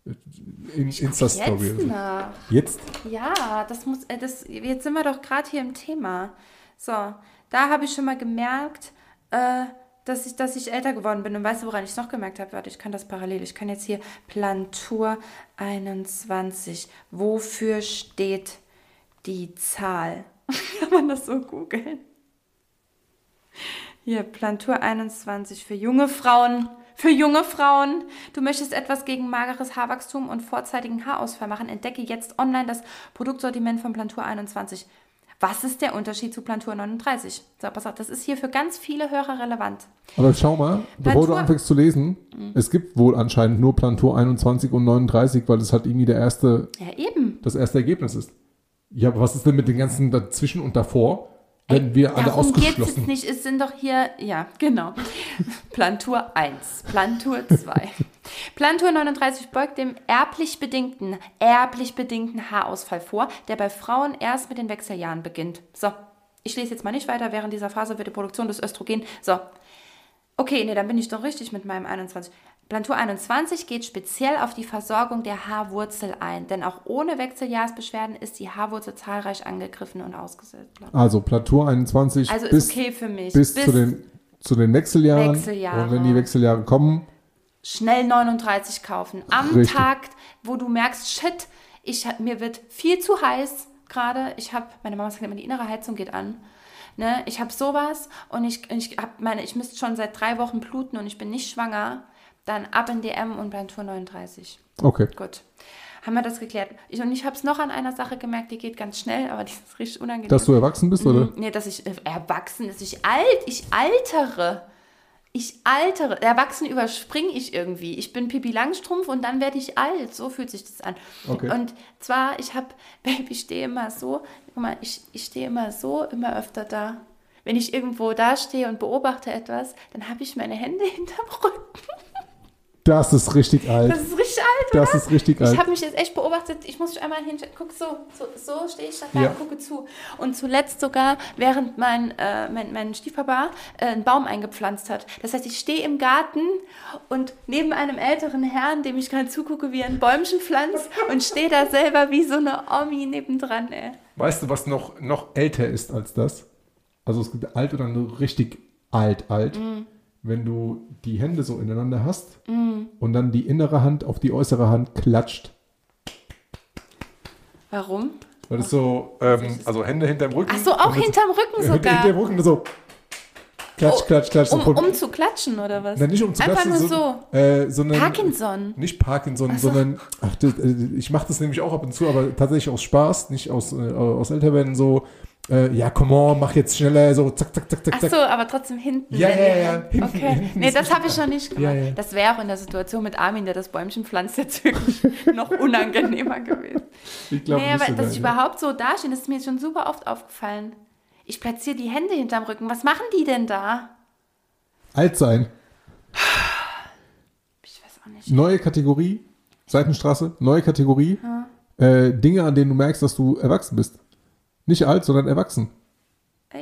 äh, in, Insta-Story? Jetzt, also. Jetzt? Ja, das muss, das, jetzt sind wir doch gerade hier im Thema. So, da habe ich schon mal gemerkt, dass ich, dass ich älter geworden bin. Und weißt du, woran ich es noch gemerkt habe? Warte, ich kann das parallel. Ich kann jetzt hier Plantur einundzwanzig. Wofür steht die Zahl? Kann man das so googeln? Hier, Plantur einundzwanzig für junge Frauen. Für junge Frauen. Du möchtest etwas gegen mageres Haarwachstum und vorzeitigen Haarausfall machen. Entdecke jetzt online das Produktsortiment von Plantur einundzwanzig. Was ist der Unterschied zu Plantur neununddreißig? So, pass auf, das ist hier für ganz viele Hörer relevant. Aber schau mal, bevor Plantur- du anfängst zu lesen, mhm. es gibt wohl anscheinend nur Plantur einundzwanzig und neununddreißig, weil das halt irgendwie der erste, ja, eben. das erste Ergebnis ist. Ja, aber was ist denn mit den ganzen dazwischen und davor, wenn Ey, wir alle ausgeschlossen sind? Darum geht es jetzt nicht, es sind doch hier, ja, genau. Plantur eins, Plantur zwei. Plantur neununddreißig beugt dem erblich bedingten, erblich bedingten Haarausfall vor, der bei Frauen erst mit den Wechseljahren beginnt. So, ich lese jetzt mal nicht weiter. Während dieser Phase wird die Produktion des Östrogen. So, okay, nee, dann bin ich doch richtig mit meinem einundzwanzig. Plantur einundzwanzig geht speziell auf die Versorgung der Haarwurzel ein, denn auch ohne Wechseljahrsbeschwerden ist die Haarwurzel zahlreich angegriffen und ausgesetzt. Also Plantur einundzwanzig also bis, ist okay für mich. Bis, bis zu den, zu den Wechseljahren. Wechseljahre. Und wenn die Wechseljahre kommen... Schnell neununddreißig kaufen. Am Richtig. Tag, wo du merkst, shit, ich, mir wird viel zu heiß gerade. Ich habe, meine Mama sagt immer, die innere Heizung geht an. Ne? Ich habe sowas und ich, ich, hab meine, ich müsste schon seit drei Wochen bluten und ich bin nicht schwanger. Dann ab in D M und Plantur neununddreißig. Okay. Gut. Haben wir das geklärt. Ich, und ich habe es noch an einer Sache gemerkt, die geht ganz schnell, aber die ist richtig unangenehm. Dass du erwachsen bist, oder? Mhm, nee, dass ich äh, erwachsen ist. Ich alt, ich altere. Ich altere, erwachsen überspringe ich irgendwie. Ich bin Pippi Langstrumpf und dann werde ich alt. So fühlt sich das an. Okay. Und zwar, ich habe, Baby, ich stehe immer so, guck mal, ich, ich stehe immer so, immer öfter da. Wenn ich irgendwo da stehe und beobachte etwas, dann habe ich meine Hände hinterm Rücken. Das ist richtig alt. Das ist richtig alt, oder? Das ist richtig alt. Ich habe mich jetzt echt beobachtet. Ich muss mich einmal hinstellen. Guck, so, so, so stehe ich da, ja. Gucke zu. Und zuletzt sogar, während mein, äh, mein, mein Stiefpapa äh, einen Baum eingepflanzt hat. Das heißt, ich stehe im Garten und neben einem älteren Herrn, dem ich gerade zugucke, wie er ein Bäumchen pflanzt und stehe da selber wie so eine Omi nebendran, ey. Weißt du, was noch, noch älter ist als das? Also es gibt alt oder nur richtig alt, alt. Mm. Wenn du die Hände so ineinander hast mm. und dann die innere Hand auf die äußere Hand klatscht. Warum? Weil das so, ähm, also Hände hinterm Rücken. Ach so, auch hinterm Rücken sogar. Hinterm Rücken so. Klatsch, klatsch, klatsch. Um, um zu klatschen oder was? Nein, nicht um zu einfach klatschen. Einfach nur so. Äh, sondern, Parkinson. Nicht Parkinson, so. sondern, ach, das, ich mache das nämlich auch ab und zu, aber tatsächlich aus Spaß, nicht aus, äh, aus Älterwerden so, äh, ja, come on, mach jetzt schneller, so zack, zack, zack, zack. Ach so, aber trotzdem hinten. Ja, ja, ja. Hinten, okay. Hinten nee, das habe ich schon nicht gemacht. Ja, ja. Das wäre auch in der Situation mit Armin, der das Bäumchen pflanzt, jetzt wirklich noch unangenehmer gewesen. Ich glaube nee, nicht. Aber, so dass ich ja. überhaupt so dastehe, das ist mir schon super oft aufgefallen. Ich platziere die Hände hinterm Rücken. Was machen die denn da? Alt sein. Ich weiß auch nicht. Neue Kategorie. Seitenstraße. Neue Kategorie. Ja. Äh, Dinge, an denen du merkst, dass du erwachsen bist. Nicht alt, sondern erwachsen.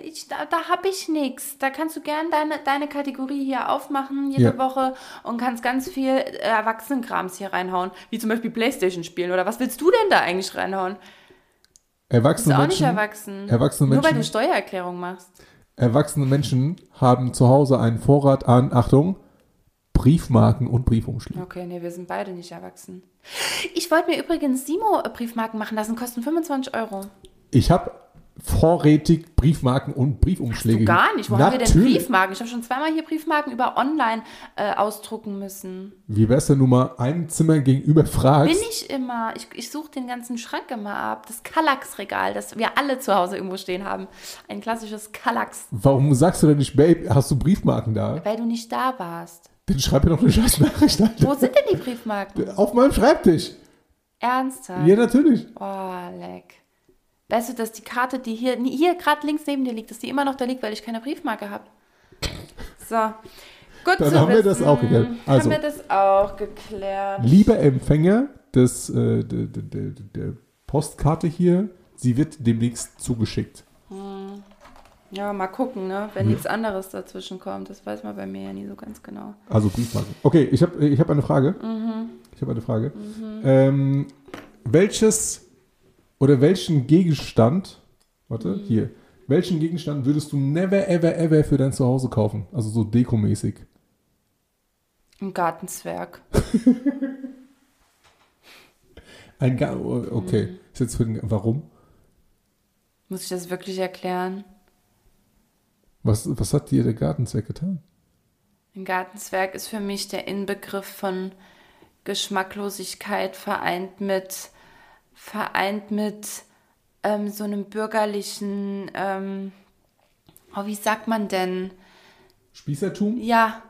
Ich, da da habe ich nichts. Da kannst du gern deine, deine Kategorie hier aufmachen jede ja. Woche und kannst ganz viel Erwachsenenkrams hier reinhauen. Wie zum Beispiel Playstation spielen. Oder was willst du denn da eigentlich reinhauen? Erwachsene Menschen, nicht erwachsen. erwachsene Menschen. Nur weil du Steuererklärung machst. Erwachsene Menschen haben zu Hause einen Vorrat an, Achtung, Briefmarken und Briefumschläge. Okay, nee, wir sind beide nicht erwachsen. Ich wollte mir übrigens Simo-Briefmarken machen lassen, kosten fünfundzwanzig Euro. Ich habe vorrätig Briefmarken und Briefumschläge. Hast du gar nicht. Wo Natürlich. haben wir denn Briefmarken? Ich habe schon zweimal hier Briefmarken über online äh, ausdrucken müssen. Wie wär's denn, nun mal ein Zimmer gegenüber fragst? Bin ich immer. Ich, ich suche den ganzen Schrank immer ab. Das Kallax-Regal, das wir alle zu Hause irgendwo stehen haben. Ein klassisches Kallax. Warum sagst du denn nicht, Babe, hast du Briefmarken da? Weil du nicht da warst. Dann schreib mir doch eine scheiß Nachricht, Alter. Wo sind denn die Briefmarken? Auf meinem Schreibtisch. Ernsthaft? Ja, natürlich. Oh, leck. Weißt du, dass die Karte, die hier, hier gerade links neben dir liegt, dass die immer noch da liegt, weil ich keine Briefmarke habe. So, gut zu wissen. Dann haben wir das auch geklärt. Also, haben wir das auch geklärt. Lieber Empfänger des, äh, der, der, der Postkarte hier, sie wird demnächst zugeschickt. Hm. Ja, mal gucken, ne? Wenn hm. nichts anderes dazwischen kommt. Das weiß man bei mir ja nie so ganz genau. Also Briefmarken. Okay, ich habe ich hab eine Frage. Mhm. Ich habe eine Frage. Mhm. Ähm, welches... Oder welchen Gegenstand, warte, mhm. hier, welchen Gegenstand würdest du never, ever, ever für dein Zuhause kaufen? Also so dekomäßig. Ein Gartenzwerg. Ein Gartenzwerg, okay. Mhm. Ist jetzt für den, warum? Muss ich das wirklich erklären? Was, was hat dir der Gartenzwerg getan? Ein Gartenzwerg ist für mich der Inbegriff von Geschmacklosigkeit vereint mit... vereint mit ähm, so einem bürgerlichen, ähm, oh, wie sagt man denn? Spießertum? Ja.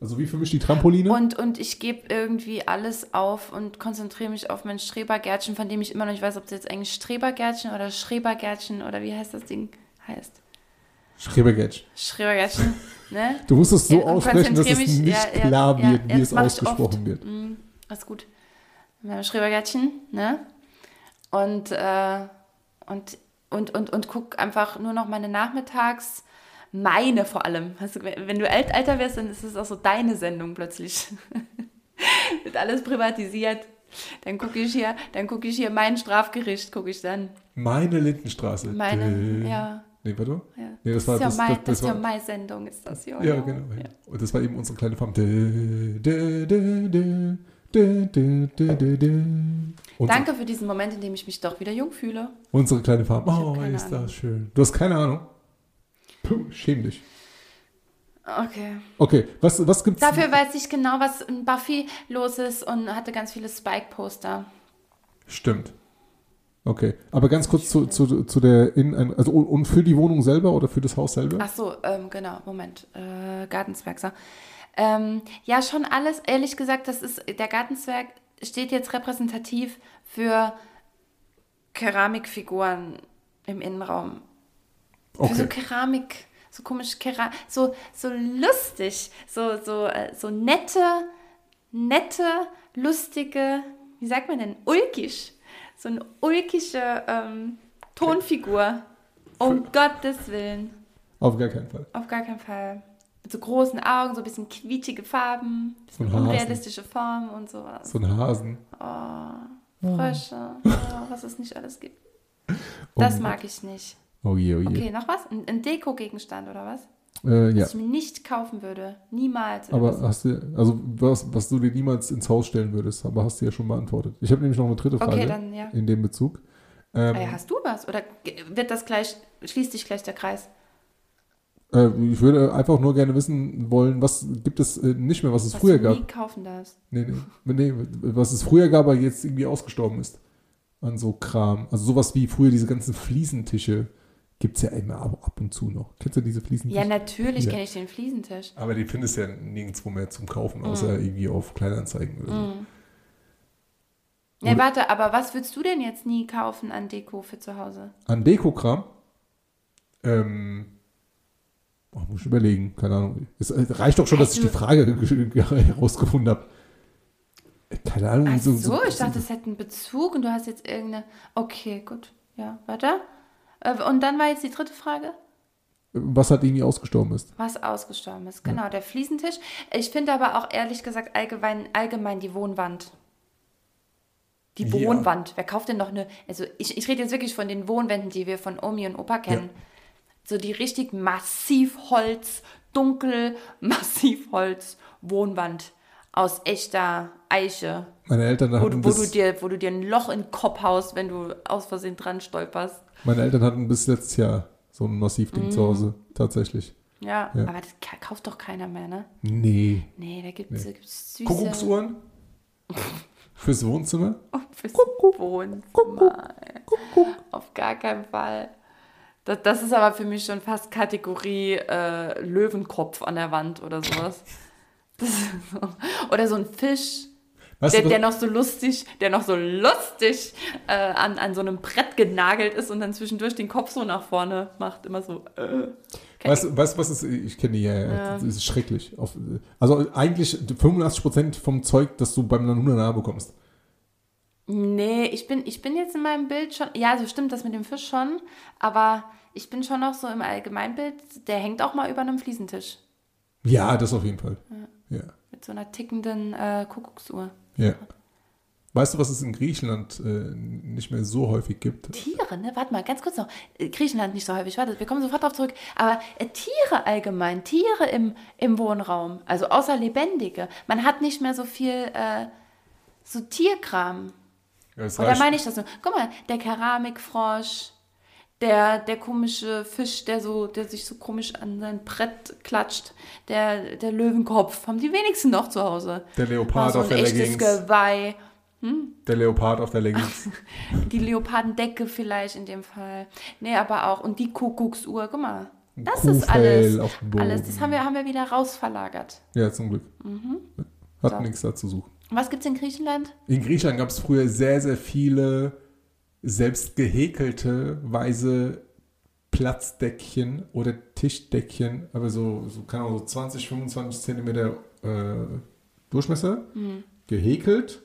Also wie für mich die Trampoline? Und, und ich gebe irgendwie alles auf und konzentriere mich auf mein Strebergärtchen, von dem ich immer noch nicht weiß, ob es jetzt eigentlich Strebergärtchen oder Schrebergärtchen oder wie heißt das Ding heißt? Schrebergärtchen. Schrebergärtchen, ne? Du musst es so ja, aussprechen, dass es nicht ja, klar ja, wird, ja, wie es ausgesprochen wird. Mhm, alles gut. Schrebergärtchen, ne? Und, äh, und, und, und, und guck einfach nur noch meine Nachmittags, meine vor allem. Hast du, wenn du alt, älter wirst, dann ist es auch so deine Sendung plötzlich. Wird alles privatisiert. Dann gucke ich hier, dann gucke ich hier mein Strafgericht, gucke ich dann. Meine Lindenstraße. Meine, Dö. ja. Nee, warte. Ja. Nee, das, das war, ist ja das, das, das meine Sendung, ist das hier. Ja, ja, genau. Ja. Und das war eben unsere kleine Farm. Dö, dö, dö, dö. Du, du, du, du, du. Danke für diesen Moment, in dem ich mich doch wieder jung fühle. Unsere kleine Farm. Oh, ist das schön. Du hast keine Ahnung. Puh, schäm dich. Okay. Okay, was, was gibt's? Dafür weiß ich genau, was in Buffy los ist und hatte ganz viele Spike-Poster. Stimmt. Okay, aber ganz kurz zu, zu, zu der Innen... Also, und für die Wohnung selber oder für das Haus selber? Ach so, ähm, genau, Moment. Äh, Gartenzwergser. Ähm, ja, schon alles, ehrlich gesagt, das ist, der Gartenzwerg steht jetzt repräsentativ für Keramikfiguren im Innenraum. Okay. Für so Keramik, so komisch, Keram- so, so lustig, so, so, so nette, nette, lustige, wie sagt man denn, ulkisch, so eine ulkische ähm, Tonfigur, um für Gottes Willen. Auf gar keinen Fall. Auf gar keinen Fall. Mit so großen Augen, so ein bisschen quietschige Farben, so unrealistische Formen und sowas. So ein Hasen. Oh, Frösche, oh, was es nicht alles gibt. Das mag ich nicht. Oh je, oh je. Okay, noch was? Ein, ein Deko-Gegenstand oder was? Äh, ja. Was ich mir nicht kaufen würde. Niemals. Oder aber was? Hast du, also was, was du dir niemals ins Haus stellen würdest, aber hast du ja schon beantwortet. Ich habe nämlich noch eine dritte Frage okay, dann, ja. in dem Bezug. Ähm, äh, hast du was? Oder wird das gleich, schließt sich gleich der Kreis? Äh, ich würde einfach nur gerne wissen wollen, was gibt es äh, nicht mehr, was es was früher gab. Was du nie kaufen darfst. Nee, nee, nee, was es früher gab, aber jetzt irgendwie ausgestorben ist. An so Kram. Also sowas wie früher diese ganzen Fliesentische. Gibt es ja immer ab und zu noch. Kennst du diese Fliesentisch? Ja, natürlich ja. kenne ich den Fliesentisch. Aber die findest du ja nirgendwo mehr zum Kaufen, außer mm. irgendwie auf Kleinanzeigen oder so. Mm. Ja, oder warte, aber was würdest du denn jetzt nie kaufen an Deko für zu Hause? An Dekokram? Ähm, oh, muss ich überlegen, keine Ahnung. Es reicht doch schon, dass ich die Frage herausgefunden habe. Keine Ahnung. Ach so, so, so ich dachte, es hätte einen Bezug und du hast jetzt irgendeine... Okay, gut. Ja, weiter. Und dann war jetzt die dritte Frage. Was halt irgendwie ausgestorben ist. Was ausgestorben ist, genau. Ja. Der Fliesentisch. Ich finde aber auch ehrlich gesagt allgemein, allgemein die Wohnwand. Die ja. Wohnwand. Wer kauft denn noch eine... Also ich, ich rede jetzt wirklich von den Wohnwänden, die wir von Omi und Opa kennen. Ja. So die richtig massiv Holz, dunkel, massiv Holz, Wohnwand aus echter Eiche. Meine Eltern wo, hatten wo bis, du dir, wo du dir ein Loch in den Kopf haust, wenn du aus Versehen dran stolperst. Meine Eltern hatten bis letztes Jahr so ein Massivding mm. zu Hause, tatsächlich. Ja, ja, aber das kauft doch keiner mehr, ne? Nee. Nee, da gibt es nee. süße... Kuckucksuhren? Fürs Wohnzimmer? Oh, fürs Kuckuck. Wohnzimmer. Kuckuck. Auf gar keinen Fall. Das, das ist aber für mich schon fast Kategorie äh, Löwenkopf an der Wand oder sowas. Das ist so. Oder so ein Fisch. Weißt der, du, der noch so lustig, der noch so lustig äh, an, an so einem Brett genagelt ist und dann zwischendurch den Kopf so nach vorne macht, immer so. Äh. Weißt du, was ist? Ich kenne die ja, ja. Das ist schrecklich. Also eigentlich fünfundachtzig Prozent vom Zeug, das du beim hunderter bekommst. Nee, ich bin, ich bin jetzt in meinem Bild schon. Ja, so also stimmt das mit dem Fisch schon, aber ich bin schon noch so im Allgemeinbild, der hängt auch mal über einem Fliesentisch. Ja, das auf jeden Fall. Ja. Ja. Mit so einer tickenden äh, Kuckucksuhr. Ja. Weißt du, was es in Griechenland äh, nicht mehr so häufig gibt? Tiere, ne? Warte mal, ganz kurz noch. Griechenland nicht so häufig, warte, wir kommen sofort drauf zurück. Aber äh, Tiere allgemein, Tiere im, im Wohnraum, also außer Lebendige. Man hat nicht mehr so viel äh, so Tierkram. Ja, das Oder reicht. Meine ich das nur? Guck mal, der Keramikfrosch, der, der komische Fisch, der, so, der sich so komisch an sein Brett klatscht, der, der Löwenkopf, haben die wenigsten noch zu Hause. Der Leopard so auf der Leggings. Geweih. Hm? Der Leopard auf der Leggings. Die Leopardendecke vielleicht in dem Fall. Nee, aber auch. Und die Kuckucksuhr, guck mal. Das Kuhfell ist alles. Auf dem Boden. Alles. Das haben wir, haben wir wieder rausverlagert. Ja, zum Glück. Mhm. Hat so. nichts da zu suchen. Was gibt's in Griechenland? In Griechenland gab es früher sehr, sehr viele selbst gehäkelte, weise Platzdeckchen oder Tischdeckchen, aber so, so kann auch so zwanzig, fünfundzwanzig Zentimeter äh, Durchmesser, mhm. gehäkelt,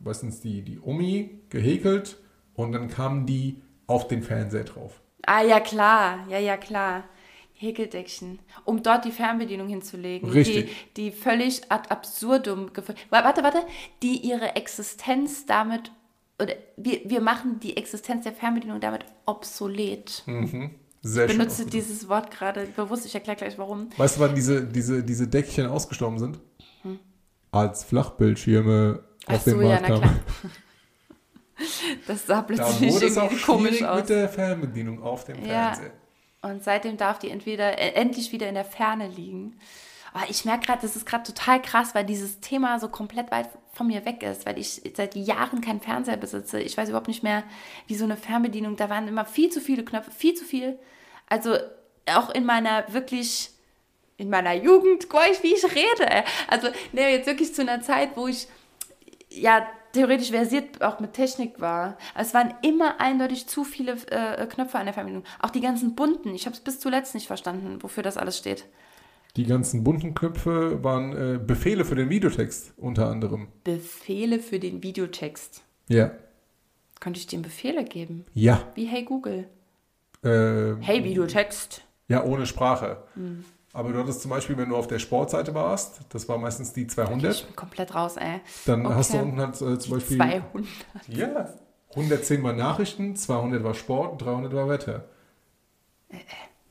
meistens die, die Omi, gehäkelt und dann kamen die auf den Fernseher drauf. Ah ja, klar, ja, ja, klar. Häkeldeckchen, um dort die Fernbedienung hinzulegen. Richtig. Die, die völlig ad absurdum, gef- warte, warte, die ihre Existenz damit Oder wir, wir machen die Existenz der Fernbedienung damit obsolet. Mhm. Sehr ich benutze schön dieses Wort gerade bewusst, ich erkläre gleich warum. Weißt du, wann diese, diese, diese Deckchen ausgestorben sind? Hm. Als Flachbildschirme Ach auf so, den Markt ja, kamen. Das sah plötzlich da irgendwie komisch aus. Mit der Fernbedienung auf dem ja. Fernseher. Und seitdem darf die entweder äh, endlich wieder in der Ferne liegen. Aber ich merke gerade, das ist gerade total krass, weil dieses Thema so komplett weit von mir weg ist, weil ich seit Jahren keinen Fernseher besitze. Ich weiß überhaupt nicht mehr, wie so eine Fernbedienung, da waren immer viel zu viele Knöpfe, viel zu viel. Also auch in meiner wirklich, in meiner Jugend, guck ich, wie ich rede. Also ne, jetzt wirklich zu einer Zeit, wo ich ja theoretisch versiert auch mit Technik war. Es waren immer eindeutig zu viele äh, Knöpfe an der Fernbedienung. Auch die ganzen bunten, ich habe es bis zuletzt nicht verstanden, wofür das alles steht. Die ganzen bunten Knöpfe waren äh, Befehle für den Videotext unter anderem. Befehle für den Videotext? Ja. Könnte ich dem Befehle geben? Ja. Wie Hey Google? Äh, hey Videotext. Ja, ohne Sprache. Mhm. Aber du hattest zum Beispiel, wenn du auf der Sportseite warst, das war meistens die zweihundert. Okay, ich bin komplett raus, ey. Dann okay. hast du unten halt äh, zum die Beispiel... zweihundert. Ja. hundertzehn war Nachrichten, zweihundert war Sport, dreihundert war Wetter. Äh, äh.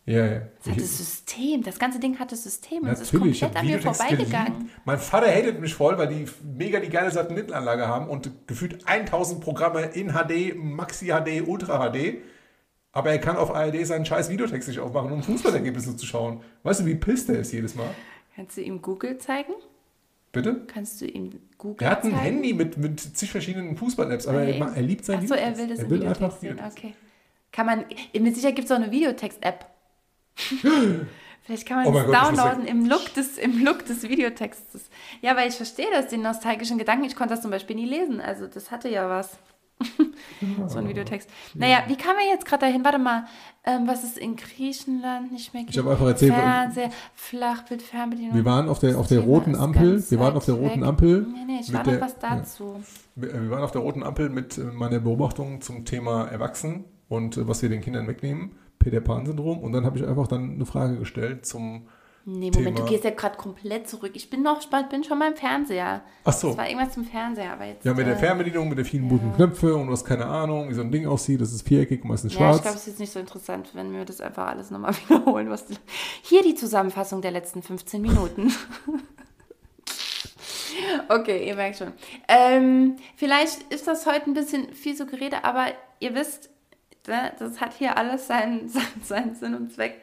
Ja, ja. Das hat das System, das ganze Ding hat das System und es ist komplett an mir vorbeigegangen. Mein Vater hatet mich voll, weil die mega die geile Satellitenanlage haben und gefühlt tausend Programme in H D, Maxi H D, Ultra H D, aber er kann auf A R D seinen scheiß Videotext nicht aufmachen, um Fußballergebnisse zu schauen. Weißt du, wie pisst er ist jedes Mal? Kannst du ihm Google zeigen? Bitte? Kannst du ihm Google zeigen? Er hat ein zeigen? Handy mit, mit zig verschiedenen Fußball-Apps, aber er, er liebt sein Videotext. Achso, er will das er will im Videotext sehen, okay. Kann man, mit Sicherheit gibt es auch eine Videotext-App. Vielleicht kann man oh das Gott, downloaden im Look, des, im Look des Videotextes. Ja, weil ich verstehe das, den nostalgischen Gedanken. Ich konnte das zum Beispiel nie lesen. Also das hatte ja was. So ein Videotext. Naja, wie kamen wir jetzt gerade dahin? Warte mal, ähm, was ist in Griechenland nicht mehr gibt? Ich habe einfach erzählt. Fernseher, Flachbild, Fernbedienung. Wir waren auf der, auf der roten Ampel. Wir waren auf der roten weg. Ampel. Nee, nee, ich war noch was dazu. Ja. Wir waren auf der roten Ampel mit meiner Beobachtung zum Thema Erwachsenen und äh, was wir den Kindern wegnehmen. Peter Pan-Syndrom. Und dann habe ich einfach dann eine Frage gestellt zum nee, Moment, Thema. Du gehst ja gerade komplett zurück. Ich bin noch spannend, bin schon beim Fernseher. Ach so. Das war irgendwas zum Fernseher. Aber jetzt, ja, mit äh, der Fernbedienung, mit den vielen ja. bunten Knöpfe und du hast keine Ahnung, wie so ein Ding aussieht. Das ist viereckig und meistens ja, schwarz. Ja, ich glaube, es ist jetzt nicht so interessant, wenn wir das einfach alles nochmal wiederholen. Was die... Hier die Zusammenfassung der letzten fünfzehn Minuten. Okay, ihr merkt schon. Ähm, vielleicht ist das heute ein bisschen viel so Gerede, aber ihr wisst, das hat hier alles seinen, seinen Sinn und Zweck,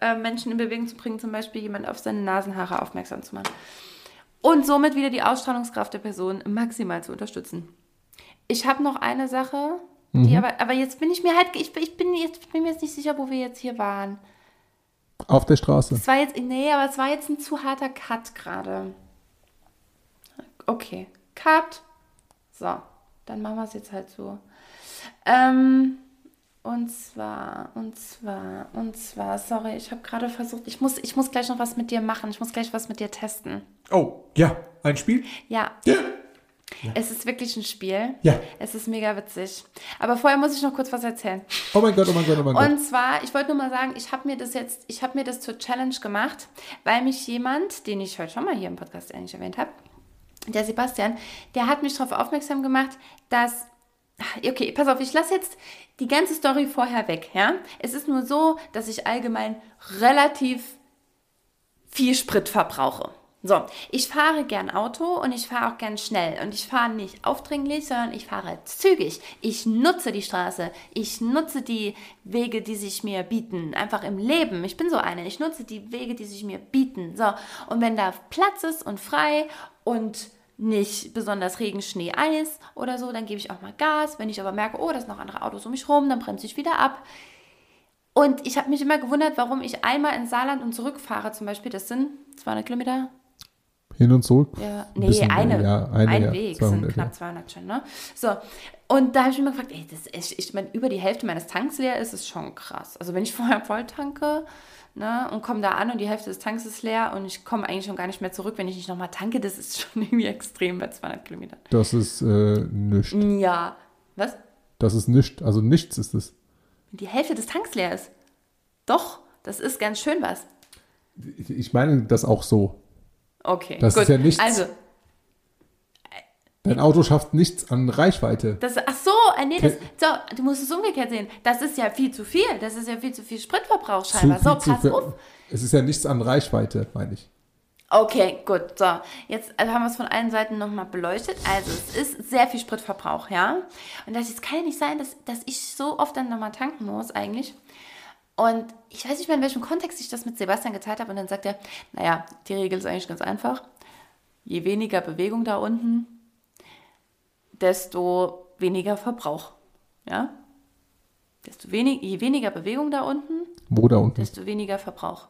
äh, Menschen in Bewegung zu bringen, zum Beispiel jemanden auf seine Nasenhaare aufmerksam zu machen. Und somit wieder die Ausstrahlungskraft der Person maximal zu unterstützen. Ich habe noch eine Sache, mhm. die aber, aber jetzt bin ich mir halt, ich, ich bin jetzt bin mir jetzt nicht sicher, wo wir jetzt hier waren. Auf der Straße. Es war jetzt, nee, aber es war jetzt ein zu harter Cut gerade. Okay, Cut. So, dann machen wir es jetzt halt so. Ähm... Und zwar, und zwar, und zwar, sorry, ich habe gerade versucht, ich muss, ich muss gleich noch was mit dir machen, ich muss gleich was mit dir testen. Oh, ja, ein Spiel? Ja. Ja. Es ist wirklich ein Spiel. Ja. Es ist mega witzig. Aber vorher muss ich noch kurz was erzählen. Oh mein Gott, oh mein Gott, oh mein Gott. Und zwar, ich wollte nur mal sagen, ich habe mir das jetzt, ich habe mir das zur Challenge gemacht, weil mich jemand, den ich heute schon mal hier im Podcast eigentlich erwähnt habe, der Sebastian, der hat mich darauf aufmerksam gemacht, dass... Okay, pass auf, ich lasse jetzt die ganze Story vorher weg, ja? Es ist nur so, dass ich allgemein relativ viel Sprit verbrauche. So, ich fahre gern Auto und ich fahre auch gern schnell. Und ich fahre nicht aufdringlich, sondern ich fahre zügig. Ich nutze die Straße. Ich nutze die Wege, die sich mir bieten. Einfach im Leben. Ich bin so eine. Ich nutze die Wege, die sich mir bieten. So, und wenn da Platz ist und frei und... nicht besonders Regen, Schnee, Eis oder so, dann gebe ich auch mal Gas. Wenn ich aber merke, oh, da sind noch andere Autos um mich rum, dann bremse ich wieder ab. Und ich habe mich immer gewundert, warum ich einmal ins Saarland und zurückfahre zum Beispiel. Das sind zweihundert Kilometer. Hin und zurück? Ja, nee, ein eine, ja, eine, ein ja, Weg zweihundert, sind knapp zweihundert schon. Ne? So, und da habe ich mich immer gefragt, ey, das ist, ich meine, über die Hälfte meines Tanks leer ist, ist schon krass. Also wenn ich vorher voll tanke... Ne, und komme da an und die Hälfte des Tanks ist leer und ich komme eigentlich schon gar nicht mehr zurück, wenn ich nicht nochmal tanke. Das ist schon irgendwie extrem bei zweihundert Kilometern. Das ist äh, nichts. Ja. Was? Das ist nichts. Also nichts ist es. Wenn die Hälfte des Tanks leer ist? Doch, das ist ganz schön was. Ich meine das auch so. Okay, das gut. Ist ja nichts. Also, dein Auto schafft nichts an Reichweite. Das, ach so, nee, das, so, du musst es umgekehrt sehen. Das ist ja viel zu viel. Das ist ja viel zu viel Spritverbrauch scheinbar. Zu viel, so, pass viel, auf. Es ist ja nichts an Reichweite, meine ich. Okay, gut. So, jetzt also haben wir es von allen Seiten nochmal beleuchtet. Also, es ist sehr viel Spritverbrauch, ja. Und das kann ja nicht sein, dass, dass ich so oft dann nochmal tanken muss eigentlich. Und ich weiß nicht mehr, in welchem Kontext ich das mit Sebastian geteilt habe. Und dann sagt er, naja, die Regel ist eigentlich ganz einfach. Je weniger Bewegung da unten, desto weniger Verbrauch, ja? Desto wenig, je weniger Bewegung da unten, wo da unten, desto weniger Verbrauch.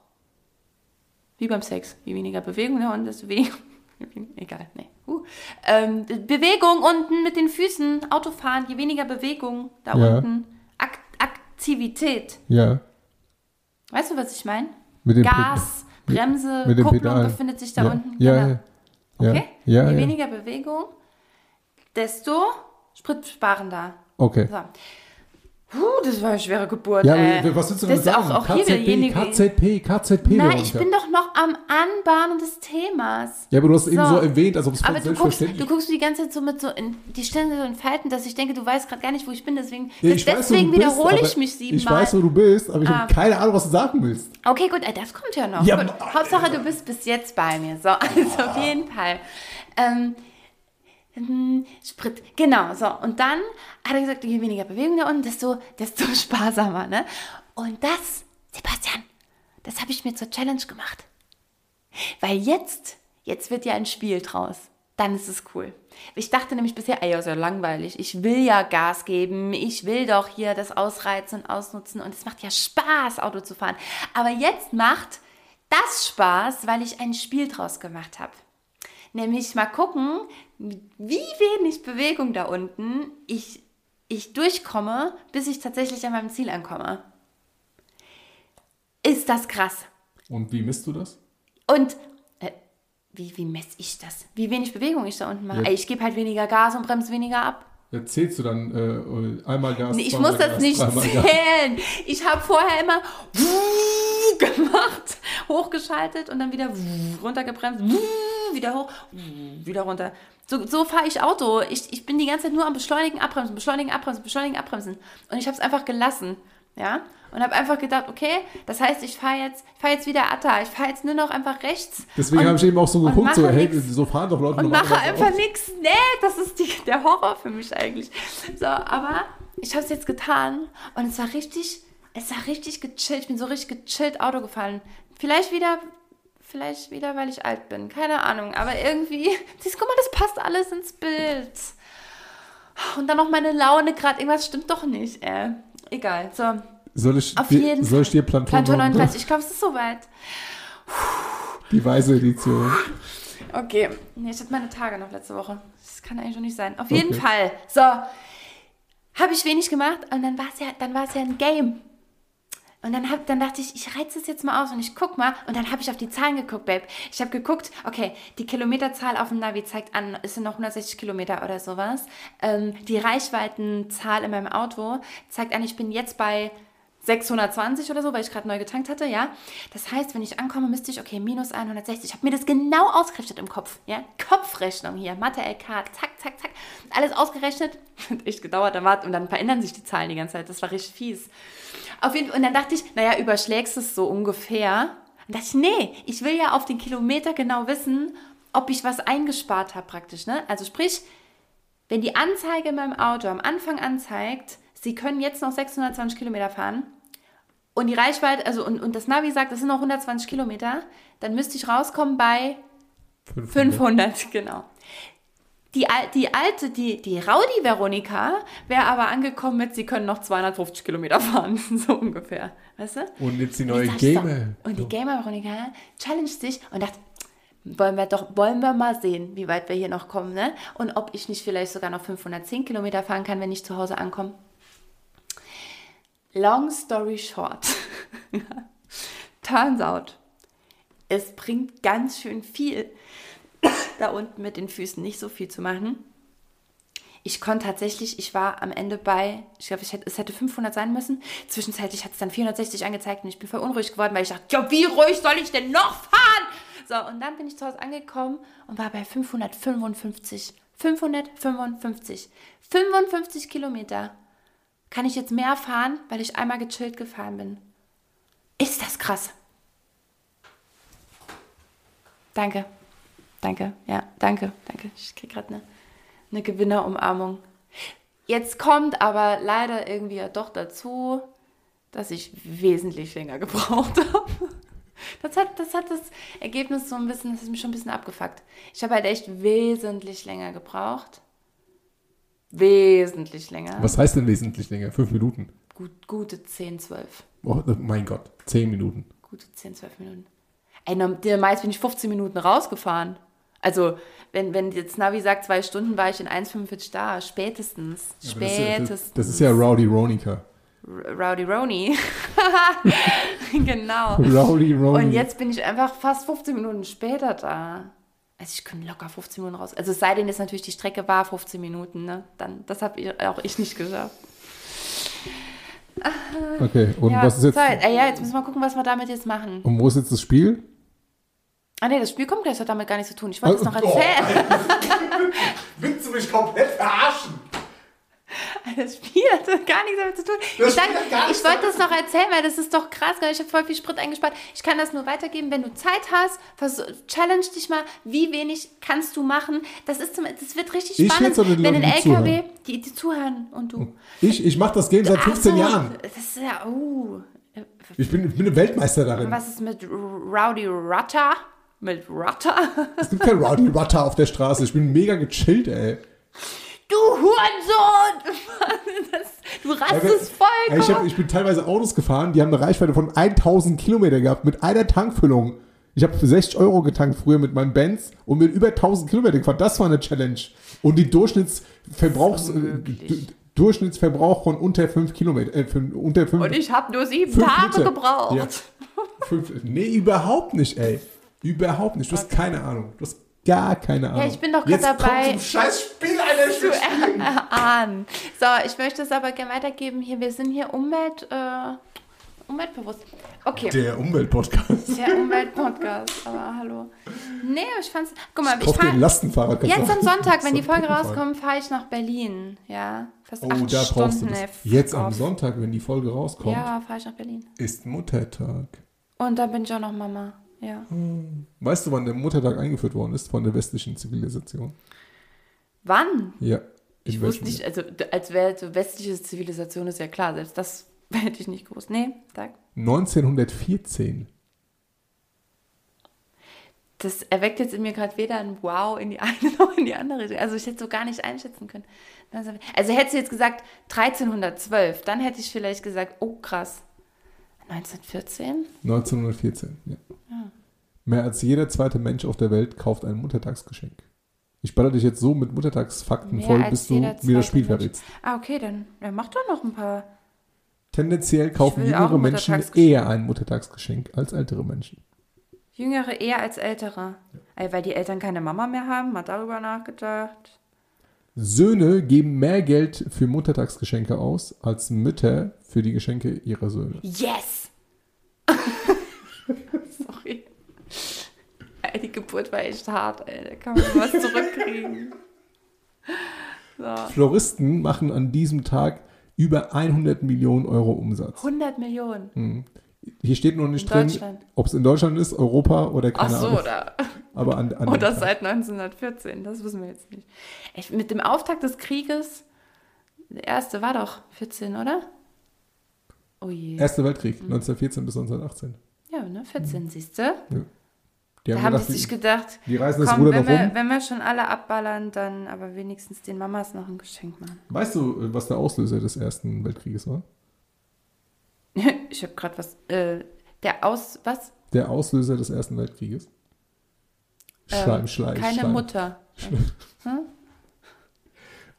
Wie beim Sex, je weniger Bewegung da unten, desto weniger, egal, nee. Uh. Ähm, Bewegung unten mit den Füßen, Autofahren, je weniger Bewegung da ja. unten, Akt, Aktivität. Ja. Weißt du, was ich meine? Mit dem Gas, Pe- Bremse, mit dem Kupplung Pedal. Befindet sich da ja. unten. Ja, genau. ja. Okay? Ja, je ja. weniger Bewegung, desto spritsparender. Okay. So. Puh, das war eine schwere Geburt. Ja, äh, was willst du damit sagen? Auch, auch K Z P, K Z P, K Z P. Nein, ich bin doch noch am Anbahnen des Themas. Ja, aber du hast so. eben so erwähnt, als ob es voll selbstverständlich ist. Aber du guckst die ganze Zeit so mit so, in, die Stände so in Falten, dass ich denke, du weißt gerade gar nicht, wo ich bin. Deswegen, ja, ich weiß, deswegen bist, wiederhole ich mich siebenmal. Ich weiß, wo du bist, aber ich ah. habe keine Ahnung, was du sagen willst. Okay, gut, das kommt ja noch. Ja, gut. Mann, Hauptsache, Alter. Du bist bis jetzt bei mir. So, also ah. auf jeden Fall. Ähm... Sprit, genau, so. Und dann hat er gesagt, je weniger Bewegung da unten, desto, desto sparsamer, ne? Und das, Sebastian, das habe ich mir zur Challenge gemacht. Weil jetzt, jetzt wird ja ein Spiel draus. Dann ist es cool. Ich dachte nämlich bisher, ey, das ist ja langweilig. Ich will ja Gas geben. Ich will doch hier das ausreizen und ausnutzen. Und es macht ja Spaß, Auto zu fahren. Aber jetzt macht das Spaß, weil ich ein Spiel draus gemacht habe. Nämlich mal gucken, wie wenig Bewegung da unten ich, ich durchkomme, bis ich tatsächlich an meinem Ziel ankomme. Ist das krass. Und wie misst du das? Und äh, wie, wie messe ich das? Wie wenig Bewegung ich da unten mache? Ja. Ey, ich gebe halt weniger Gas und bremse weniger ab. Ja, zählst du dann äh, einmal Gas, nee, ich muss das Gas, nicht zählen. Gas. Ich habe vorher immer gemacht, hochgeschaltet und dann wieder runtergebremst, wieder hoch, wieder runter. So, so fahre ich Auto. Ich, ich bin die ganze Zeit nur am Beschleunigen, Abbremsen, Beschleunigen, Abbremsen, Beschleunigen, Abbremsen. Und ich habe es einfach gelassen. Ja? Und habe einfach gedacht, okay, das heißt, ich fahre jetzt, fahr jetzt wieder Atta. Ich fahre jetzt nur noch einfach rechts. Deswegen habe ich eben auch so geguckt, so, hey, so fahren doch Leute. Und mache einfach nichts. Nee, das ist die, der Horror für mich eigentlich. So, aber ich habe es jetzt getan und es war richtig, es war richtig gechillt. Ich bin so richtig gechillt Auto gefahren. Vielleicht wieder... Vielleicht wieder, weil ich alt bin. Keine Ahnung. Aber irgendwie, siehst du, guck mal, das passt alles ins Bild. Und dann noch meine Laune gerade. Irgendwas stimmt doch nicht, ey. Egal. So. Soll ich, Auf dir, jeden soll ich dir Plantur neununddreißig? Ich glaube, es ist soweit. Die weiße Edition. Okay. Nee, ich hatte meine Tage noch letzte Woche. Das kann eigentlich schon nicht sein. Auf okay. jeden Fall. So. Habe ich wenig gemacht und dann war es ja, dann war es ja ein Game. Und dann, hab, dann dachte ich, ich reize das jetzt mal aus und ich guck mal. Und dann habe ich auf die Zahlen geguckt, Babe. Ich habe geguckt, okay, die Kilometerzahl auf dem Navi zeigt an, es sind noch hundertsechzig Kilometer oder sowas. Ähm, die Reichweitenzahl in meinem Auto zeigt an, ich bin jetzt bei sechshundertzwanzig oder so, weil ich gerade neu getankt hatte, ja. Das heißt, wenn ich ankomme, müsste ich, okay, minus hundertsechzig. Ich habe mir das genau ausgerechnet im Kopf, ja. Kopfrechnung hier, Mathe-L K, zack, zack, zack. Alles ausgerechnet. Hat echt gedauert, dann war, und dann verändern sich die Zahlen die ganze Zeit. Das war richtig fies. Auf jeden Fall, und dann dachte ich, naja, überschlägst es so ungefähr. Und dachte ich, nee, ich will ja auf den Kilometer genau wissen, ob ich was eingespart habe praktisch, ne. Also sprich, wenn die Anzeige in meinem Auto am Anfang anzeigt, Sie können jetzt noch sechshundertzwanzig Kilometer fahren und die Reichweite, also und, und das Navi sagt, das sind noch hundertzwanzig Kilometer, dann müsste ich rauskommen bei fünfhundert, fünfhundert, genau. Die, die alte, die, die Raudi-Veronika wäre aber angekommen mit, sie können noch zweihundertfünfzig Kilometer fahren, so ungefähr, weißt du? Und jetzt die neue und Gamer. So. Und die Gamer-Veronika challenged sich und dachte, wollen wir doch, wollen wir mal sehen, wie weit wir hier noch kommen, ne? Und ob ich nicht vielleicht sogar noch fünfhundertzehn Kilometer fahren kann, wenn ich zu Hause ankomme. Long story short, turns out, es bringt ganz schön viel, da unten mit den Füßen nicht so viel zu machen. Ich konnte tatsächlich, ich war am Ende bei, ich glaube, ich hätte, es hätte fünfhundert sein müssen. Zwischenzeitlich hat es dann vierhundertsechzig angezeigt und ich bin voll unruhig geworden, weil ich dachte, ja, wie ruhig soll ich denn noch fahren? So, und dann bin ich zu Hause angekommen und war bei fünfhundertfünfundfünfzig. fünfhundertfünfundfünfzig. fünfundfünfzig Kilometer. Kann ich jetzt mehr fahren, weil ich einmal gechillt gefahren bin? Ist das krass? Danke. Danke. Ja, danke. Danke. Ich kriege gerade eine, eine Gewinnerumarmung. Jetzt kommt aber leider irgendwie ja doch dazu, dass ich wesentlich länger gebraucht habe. Das hat, das hat das Ergebnis so ein bisschen, das ist mich schon ein bisschen abgefuckt. Ich habe halt echt wesentlich länger gebraucht. Wesentlich länger. Was heißt denn wesentlich länger? Fünf Minuten? Gut, gute zehn, zwölf. Oh mein Gott, zehn Minuten. Gute zehn, zwölf Minuten. Ey, meist bin ich fünfzehn Minuten rausgefahren. Also, wenn, wenn jetzt Navi sagt, zwei Stunden, war ich in eins fünfundvierzig da. Spätestens. Ja, Spätestens. Das ist, das ist ja Rowdy Ronika. Rowdy Roni. Genau. Rowdy Roni. Und jetzt bin ich einfach fast fünfzehn Minuten später da. Also ich kann locker fünfzehn Minuten raus. Also es sei denn, jetzt natürlich die Strecke war fünfzehn Minuten, ne? Dann, das habe ich, auch ich nicht geschafft. Okay, und ja, was ist jetzt? Zeit. Ah, ja, jetzt müssen wir gucken, was wir damit jetzt machen. Und wo ist jetzt das Spiel? Ah ne, das Spiel kommt gleich, das hat damit gar nichts zu tun. Ich wollte es also, noch erzählen. Oh. Willst du mich komplett verarschen? Das Spiel hat gar nichts damit zu tun. Das ich sag, ich wollte das noch erzählen, weil das ist doch krass. Ich habe voll viel Sprit eingespart. Ich kann das nur weitergeben. Wenn du Zeit hast, vers- challenge dich mal, wie wenig kannst du machen. Das, ist zum, das wird richtig ich spannend, wenn Leute, ein L K W, zuhören. Die, die zuhören und du. Ich, ich mache das Game seit fünfzehn so, Jahren. Das ist ja, oh. Ich bin, ich bin eine Weltmeister darin. Was ist mit Rowdy Rutter? Mit Rutter? Es gibt kein Rowdy Rutter auf der Straße. Ich bin mega gechillt, ey. Du Hurensohn! Das, du rastest voll. Ich, hab, ich bin teilweise Autos gefahren, die haben eine Reichweite von tausend Kilometer gehabt, mit einer Tankfüllung. Ich habe für sechzig Euro getankt früher mit meinem Benz und bin über tausend Kilometer gefahren. Das war eine Challenge. Und die Durchschnittsverbrauchs, d- Durchschnittsverbrauch von unter fünf Kilometer. Äh, unter fünf, und ich habe nur sieben Tage gebraucht. Ja. Fünf, nee, überhaupt nicht, ey. Überhaupt nicht. Du okay. hast keine Ahnung. Du hast gar keine Ahnung. Ja, ich bin doch gerade dabei. Jetzt kommt zum Scheißspiel, Alter, ich will spielen. Ahnen. So, ich möchte es aber gerne weitergeben. Hier, wir sind hier Umwelt, äh, umweltbewusst. Okay. Der Umweltpodcast. Der Umweltpodcast, aber hallo. Nee, ich fand's... Guck mal, ich, ich fahre... den Lastenfahrer. Jetzt am Sonntag, wenn die Folge rauskommt, fahre ich nach Berlin. Ja, fast oh, acht da Stunden. Du jetzt auf. Am Sonntag, wenn die Folge rauskommt... Ja, fahre ich nach Berlin. Ist Muttertag. Und dann bin ich auch noch Mama. Ja. Weißt du, wann der Muttertag eingeführt worden ist von der westlichen Zivilisation? Wann? Ja. Ich wusste nicht, also als wäre so westliche Zivilisation ist ja klar, selbst das hätte ich nicht gewusst. Nee, sag. neunzehnhundertvierzehn. Das erweckt jetzt in mir gerade weder ein Wow in die eine noch in die andere Richtung. Also ich hätte so gar nicht einschätzen können. Also hättest du jetzt gesagt dreizehnhundertzwölf, dann hätte ich vielleicht gesagt, oh krass. neunzehnhundertvierzehn? neunzehnhundertvierzehn, ja. ja. Mehr als jeder zweite Mensch auf der Welt kauft ein Muttertagsgeschenk. Ich baller dich jetzt so mit Muttertagsfakten Mehr voll, bis du mir das Spiel verrätst. Ah, okay, dann, dann mach doch noch ein paar. Tendenziell kaufen jüngere Menschen eher ein Muttertagsgeschenk als ältere Menschen. Jüngere eher als ältere? Ja. Weil die Eltern keine Mama mehr haben? Mal darüber nachgedacht. Söhne geben mehr Geld für Muttertagsgeschenke aus, als Mütter für die Geschenke ihrer Söhne. Yes! Sorry. Die Geburt war echt hart, ey. Da kann man was zurückkriegen. So. Floristen machen an diesem Tag über hundert Millionen Euro Umsatz. hundert Millionen? Hm. Hier steht noch nicht drin, ob es in Deutschland ist, Europa oder keine Ahnung. Ach so, da. Aber an, an oder seit neunzehnhundertvierzehn, das wissen wir jetzt nicht. Echt, mit dem Auftakt des Krieges, der erste war doch vierzehn, oder? Oh je. Erster Weltkrieg, mhm. neunzehnhundertvierzehn bis neunzehnhundertachtzehn. Ja, ne, vierzehn, mhm. siehst du? Ja. Die haben da gedacht, haben die sich gedacht, die reisen das komm, Ruder wenn, noch wir, rum. Wenn wir schon alle abballern, dann aber wenigstens den Mamas noch ein Geschenk machen. Weißt du, was der Auslöser des Ersten Weltkrieges war? Ich habe gerade was, äh, der Aus, was? Der Auslöser des Ersten Weltkrieges. Schleim, ähm, Schleim, keine Schleim. Mutter. Hm?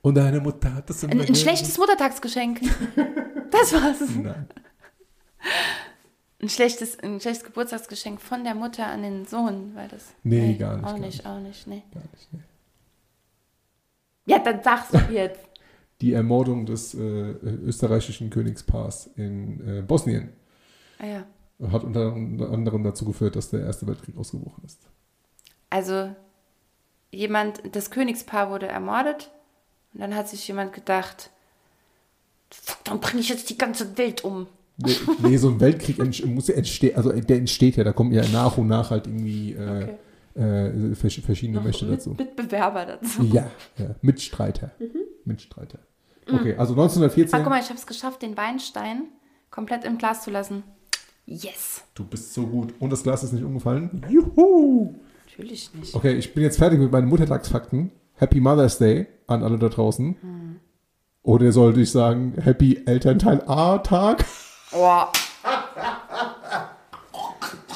Und eine Mutter hat das... Ein, ein schlechtes Muttertagsgeschenk. Das war's. Nein. Ein schlechtes, ein schlechtes Geburtstagsgeschenk von der Mutter an den Sohn, weil das... Nee, nee gar nicht. Auch gar nicht, auch nicht, nee. Gar nicht, nee. Ja, dann sagst du jetzt. Die Ermordung des äh, österreichischen Königspaars in äh, Bosnien ah, ja. hat unter anderem dazu geführt, dass der Erste Weltkrieg ausgebrochen ist. Also jemand, das Königspaar wurde ermordet und dann hat sich jemand gedacht, fuck, dann bringe ich jetzt die ganze Welt um. Nee, nee, so ein Weltkrieg ent- muss ja entstehen, also der entsteht ja, da kommen ja nach und nach halt irgendwie äh, okay. äh, vers- verschiedene noch Mächte mit, dazu. Mitbewerber dazu. Ja, ja. Mitstreiter. Mhm. Mitstreiter. Okay, also neunzehnhundertvierzehn. Ah, guck mal, ich habe es geschafft, den Weinstein komplett im Glas zu lassen. Yes. Du bist so gut. Und das Glas ist nicht umgefallen? Juhu! Natürlich nicht. Okay, ich bin jetzt fertig mit meinen Muttertagsfakten. Happy Mother's Day an alle da draußen. Hm. Oder sollte ich sagen, Happy Elternteil A-Tag? Oh.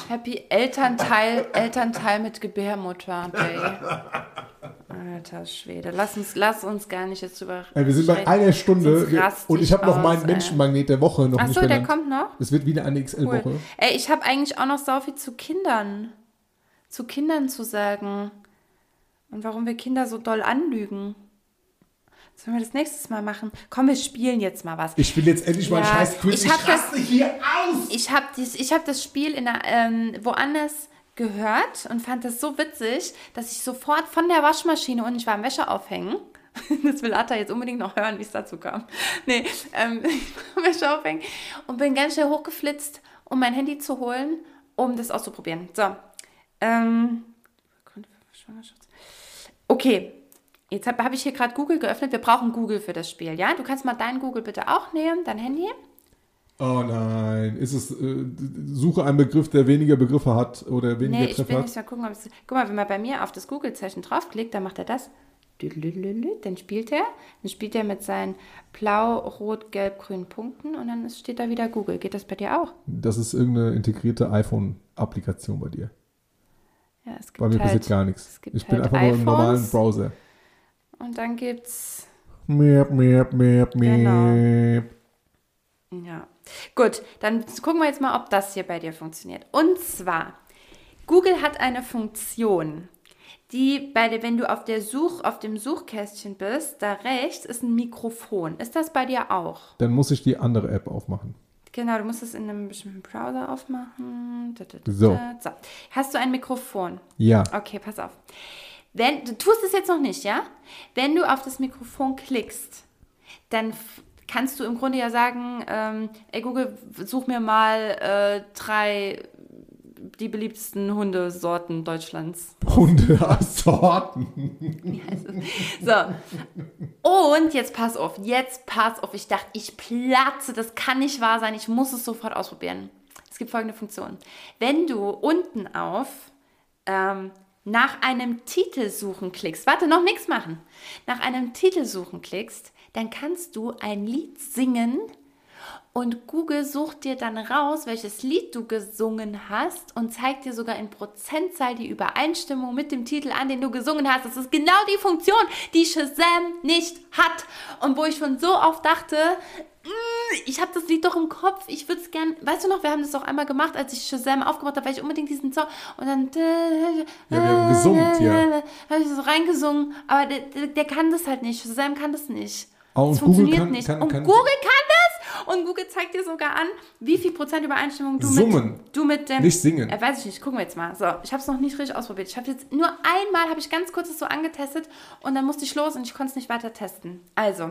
Happy Elternteil, Elternteil mit Gebärmutter Day. Alter Schwede, lass uns, lass uns gar nicht jetzt über... Ey, wir sind bei einer Stunde und ich habe noch meinen aus, Menschenmagnet der Woche noch Ach nicht Achso, der kommt noch? Es wird wieder eine X L-Woche. Cool. Ey, ich habe eigentlich auch noch so viel zu Kindern. zu Kindern zu sagen und warum wir Kinder so doll anlügen. Sollen wir das nächstes Mal machen? Komm, wir spielen jetzt mal was. Ich will jetzt endlich ja, mal einen scheiß Quiz. Ich, ich raste hier aus. Ich habe hab das Spiel in einer, ähm, woanders gehört und fand das so witzig, dass ich sofort von der Waschmaschine und ich war am Wäscheaufhängen. Das will Atta jetzt unbedingt noch hören, wie es dazu kam. Nee, ähm, ich war am Wäscheaufhängen und bin ganz schnell hochgeflitzt, um mein Handy zu holen, um das auszuprobieren. So. Ähm, okay. Jetzt habe hab ich hier gerade Google geöffnet. Wir brauchen Google für das Spiel, ja? Du kannst mal dein Google bitte auch nehmen, dein Handy. Oh nein, ist es, äh, suche einen Begriff, der weniger Begriffe hat oder weniger nee, Treffer hat? Nee, ich will nicht mal gucken, ob es, guck mal, wenn man bei mir auf das Google-Zeichen draufklickt, dann macht er das. Dann spielt er. Dann spielt er mit seinen blau, rot, gelb, grünen Punkten und dann steht da wieder Google. Geht das bei dir auch? Das ist irgendeine integrierte iPhone-Applikation bei dir. Ja, es gibt bei mir halt, passiert gar nichts. Ich bin halt einfach iPhones, nur im normalen Browser. Und dann gibt's... Miep, miep, miep, miep. Genau. Ja. Gut, dann gucken wir jetzt mal, ob das hier bei dir funktioniert. Und zwar, Google hat eine Funktion, die, bei der, wenn du auf, der Such, auf dem Suchkästchen bist, da rechts ist ein Mikrofon. Ist das bei dir auch? Dann muss ich die andere App aufmachen. Genau, du musst es in einem bestimmten Browser aufmachen. Da, da, da, so. so. Hast du ein Mikrofon? Ja. Okay, pass auf. Wenn, du tust es jetzt noch nicht, ja? Wenn du auf das Mikrofon klickst, dann f- kannst du im Grunde ja sagen, ähm, ey Google, such mir mal äh, drei, die beliebtesten Hundesorten Deutschlands. Hundesorten? Ja, also. So. Und jetzt pass auf, jetzt pass auf. Ich dachte, ich platze, das kann nicht wahr sein. Ich muss es sofort ausprobieren. Es gibt folgende Funktion. Wenn du unten auf... Ähm, nach einem Titel suchen klickst, warte, noch nichts machen, nach einem Titel suchen klickst, dann kannst du ein Lied singen und Google sucht dir dann raus, welches Lied du gesungen hast und zeigt dir sogar in Prozentzahl die Übereinstimmung mit dem Titel an, den du gesungen hast. Das ist genau die Funktion, die Shazam nicht hat und wo ich schon so oft dachte, ich habe das Lied doch im Kopf, ich würde es gerne, weißt du noch, wir haben das doch einmal gemacht, als ich Shazam aufgemacht habe, weil ich unbedingt diesen Song und dann ja, wir haben gesungen, ja. Habe ich so reingesungen, aber der, der kann das halt nicht, Shazam kann das nicht. Oh, das funktioniert kann, nicht. Kann, und kann, Google kann das und Google zeigt dir sogar an, wie viel Prozent Übereinstimmung du summen, mit, du mit dem... Nicht singen. Äh, weiß ich nicht, gucken wir jetzt mal. So, ich habe es noch nicht richtig ausprobiert. Ich habe jetzt nur einmal, habe ich ganz kurz das so angetestet und dann musste ich los und ich konnte es nicht weiter testen. Also...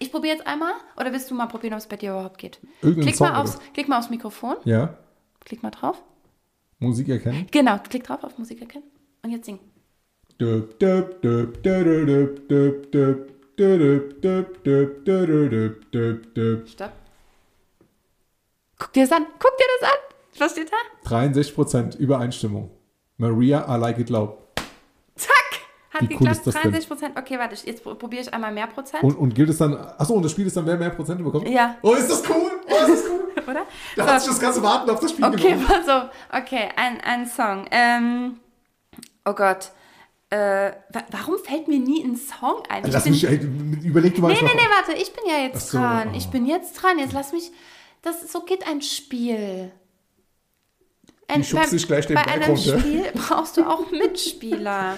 Ich probiere jetzt einmal, oder willst du mal probieren, ob es bei dir überhaupt geht? Klick mal, aufs, klick mal aufs Mikrofon. Ja. Klick mal drauf. Musik erkennen. Genau, klick drauf auf Musik erkennen. Und jetzt singen. Stopp. Guck dir das an. Guck dir das an. Was steht da? dreiundsechzig Prozent Übereinstimmung. Maria, I like it loud. Hat geklappt, dreiundsechzig Prozent. Okay, warte, jetzt probiere ich einmal mehr Prozent. Und, und gilt es dann, achso, und das Spiel ist dann, wer mehr Prozente bekommt? Ja. Oh, ist das cool? Oh, ist das cool? Oder? Da so. Hat sich das ganze Warten auf das Spiel okay, genommen. Okay, also, okay, ein, ein Song. Ähm, oh Gott. Äh, warum fällt mir nie ein Song ein? Ich lass bin, mich, ey, überleg du mal. Nee, nee, nee, warte, ich bin ja jetzt so, dran. Oh. Ich bin jetzt dran, jetzt lass mich, das so geht ein Spiel. Ein, ich schubst dich gleich den Berg runter. Bei einem Spiel brauchst du auch Mitspieler.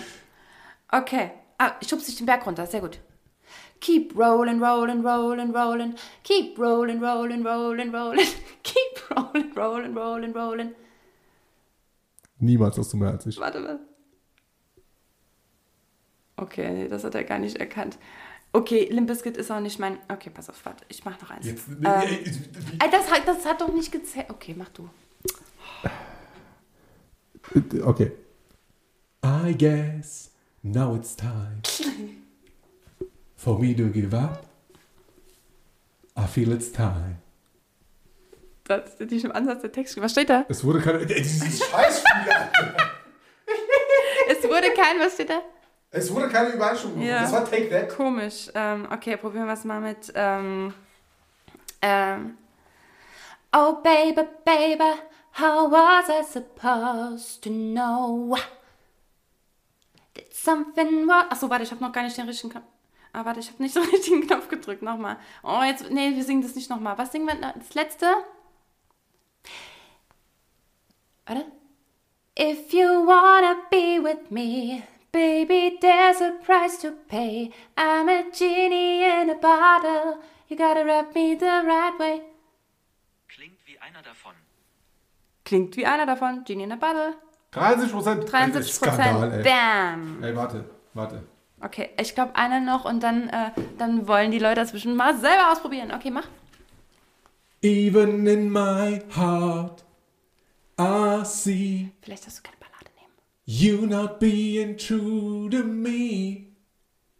Okay, ah, ich schubse dich den Berg runter, sehr gut. Keep rolling, rolling, rolling, rolling. Keep rolling, rolling, rolling, rolling. Keep rolling, rolling, rolling, rolling. Niemals hast du mehr als ich. Warte mal. Okay, nee, das hat er gar nicht erkannt. Okay, Limp Bizkit ist auch nicht mein... Okay, pass auf, warte, ich mach noch eins. Jetzt, ähm, das, hat, das hat doch nicht gezählt. Okay, mach du. Okay. I guess... Now it's time for me to give up. I feel it's time. Das ist nicht im Ansatz der Text. Was steht da? Es wurde kein... Dieses Scheißspieler! Es wurde kein... Was steht da? Es wurde keine Überraschung. Ja. Das war Take That. Komisch. Ähm, okay, probieren wir es mal mit... Ähm, ähm. Oh, baby, baby, how was I supposed to know? Something was... Achso, warte, ich habe noch gar nicht den richtigen Knopf... Ah, warte, ich habe nicht den richtigen Knopf gedrückt. Nochmal. Oh, jetzt... Nee, wir singen das nicht nochmal. Was singen wir? Das letzte? Warte. If you wanna be with me, Baby, there's a price to pay. I'm a genie in a bottle. You gotta wrap me the right way. Klingt wie einer davon. Klingt wie einer davon. Genie in a bottle. dreißig Prozent. dreiundsiebzig Prozent. Bam. Ey, warte, warte. Okay, ich glaube, einer noch und dann, äh, dann wollen die Leute das bestimmt mal selber ausprobieren. Okay, mach. Even in my heart, I see. Vielleicht hast du keine Ballade nehmen. You not being true to me.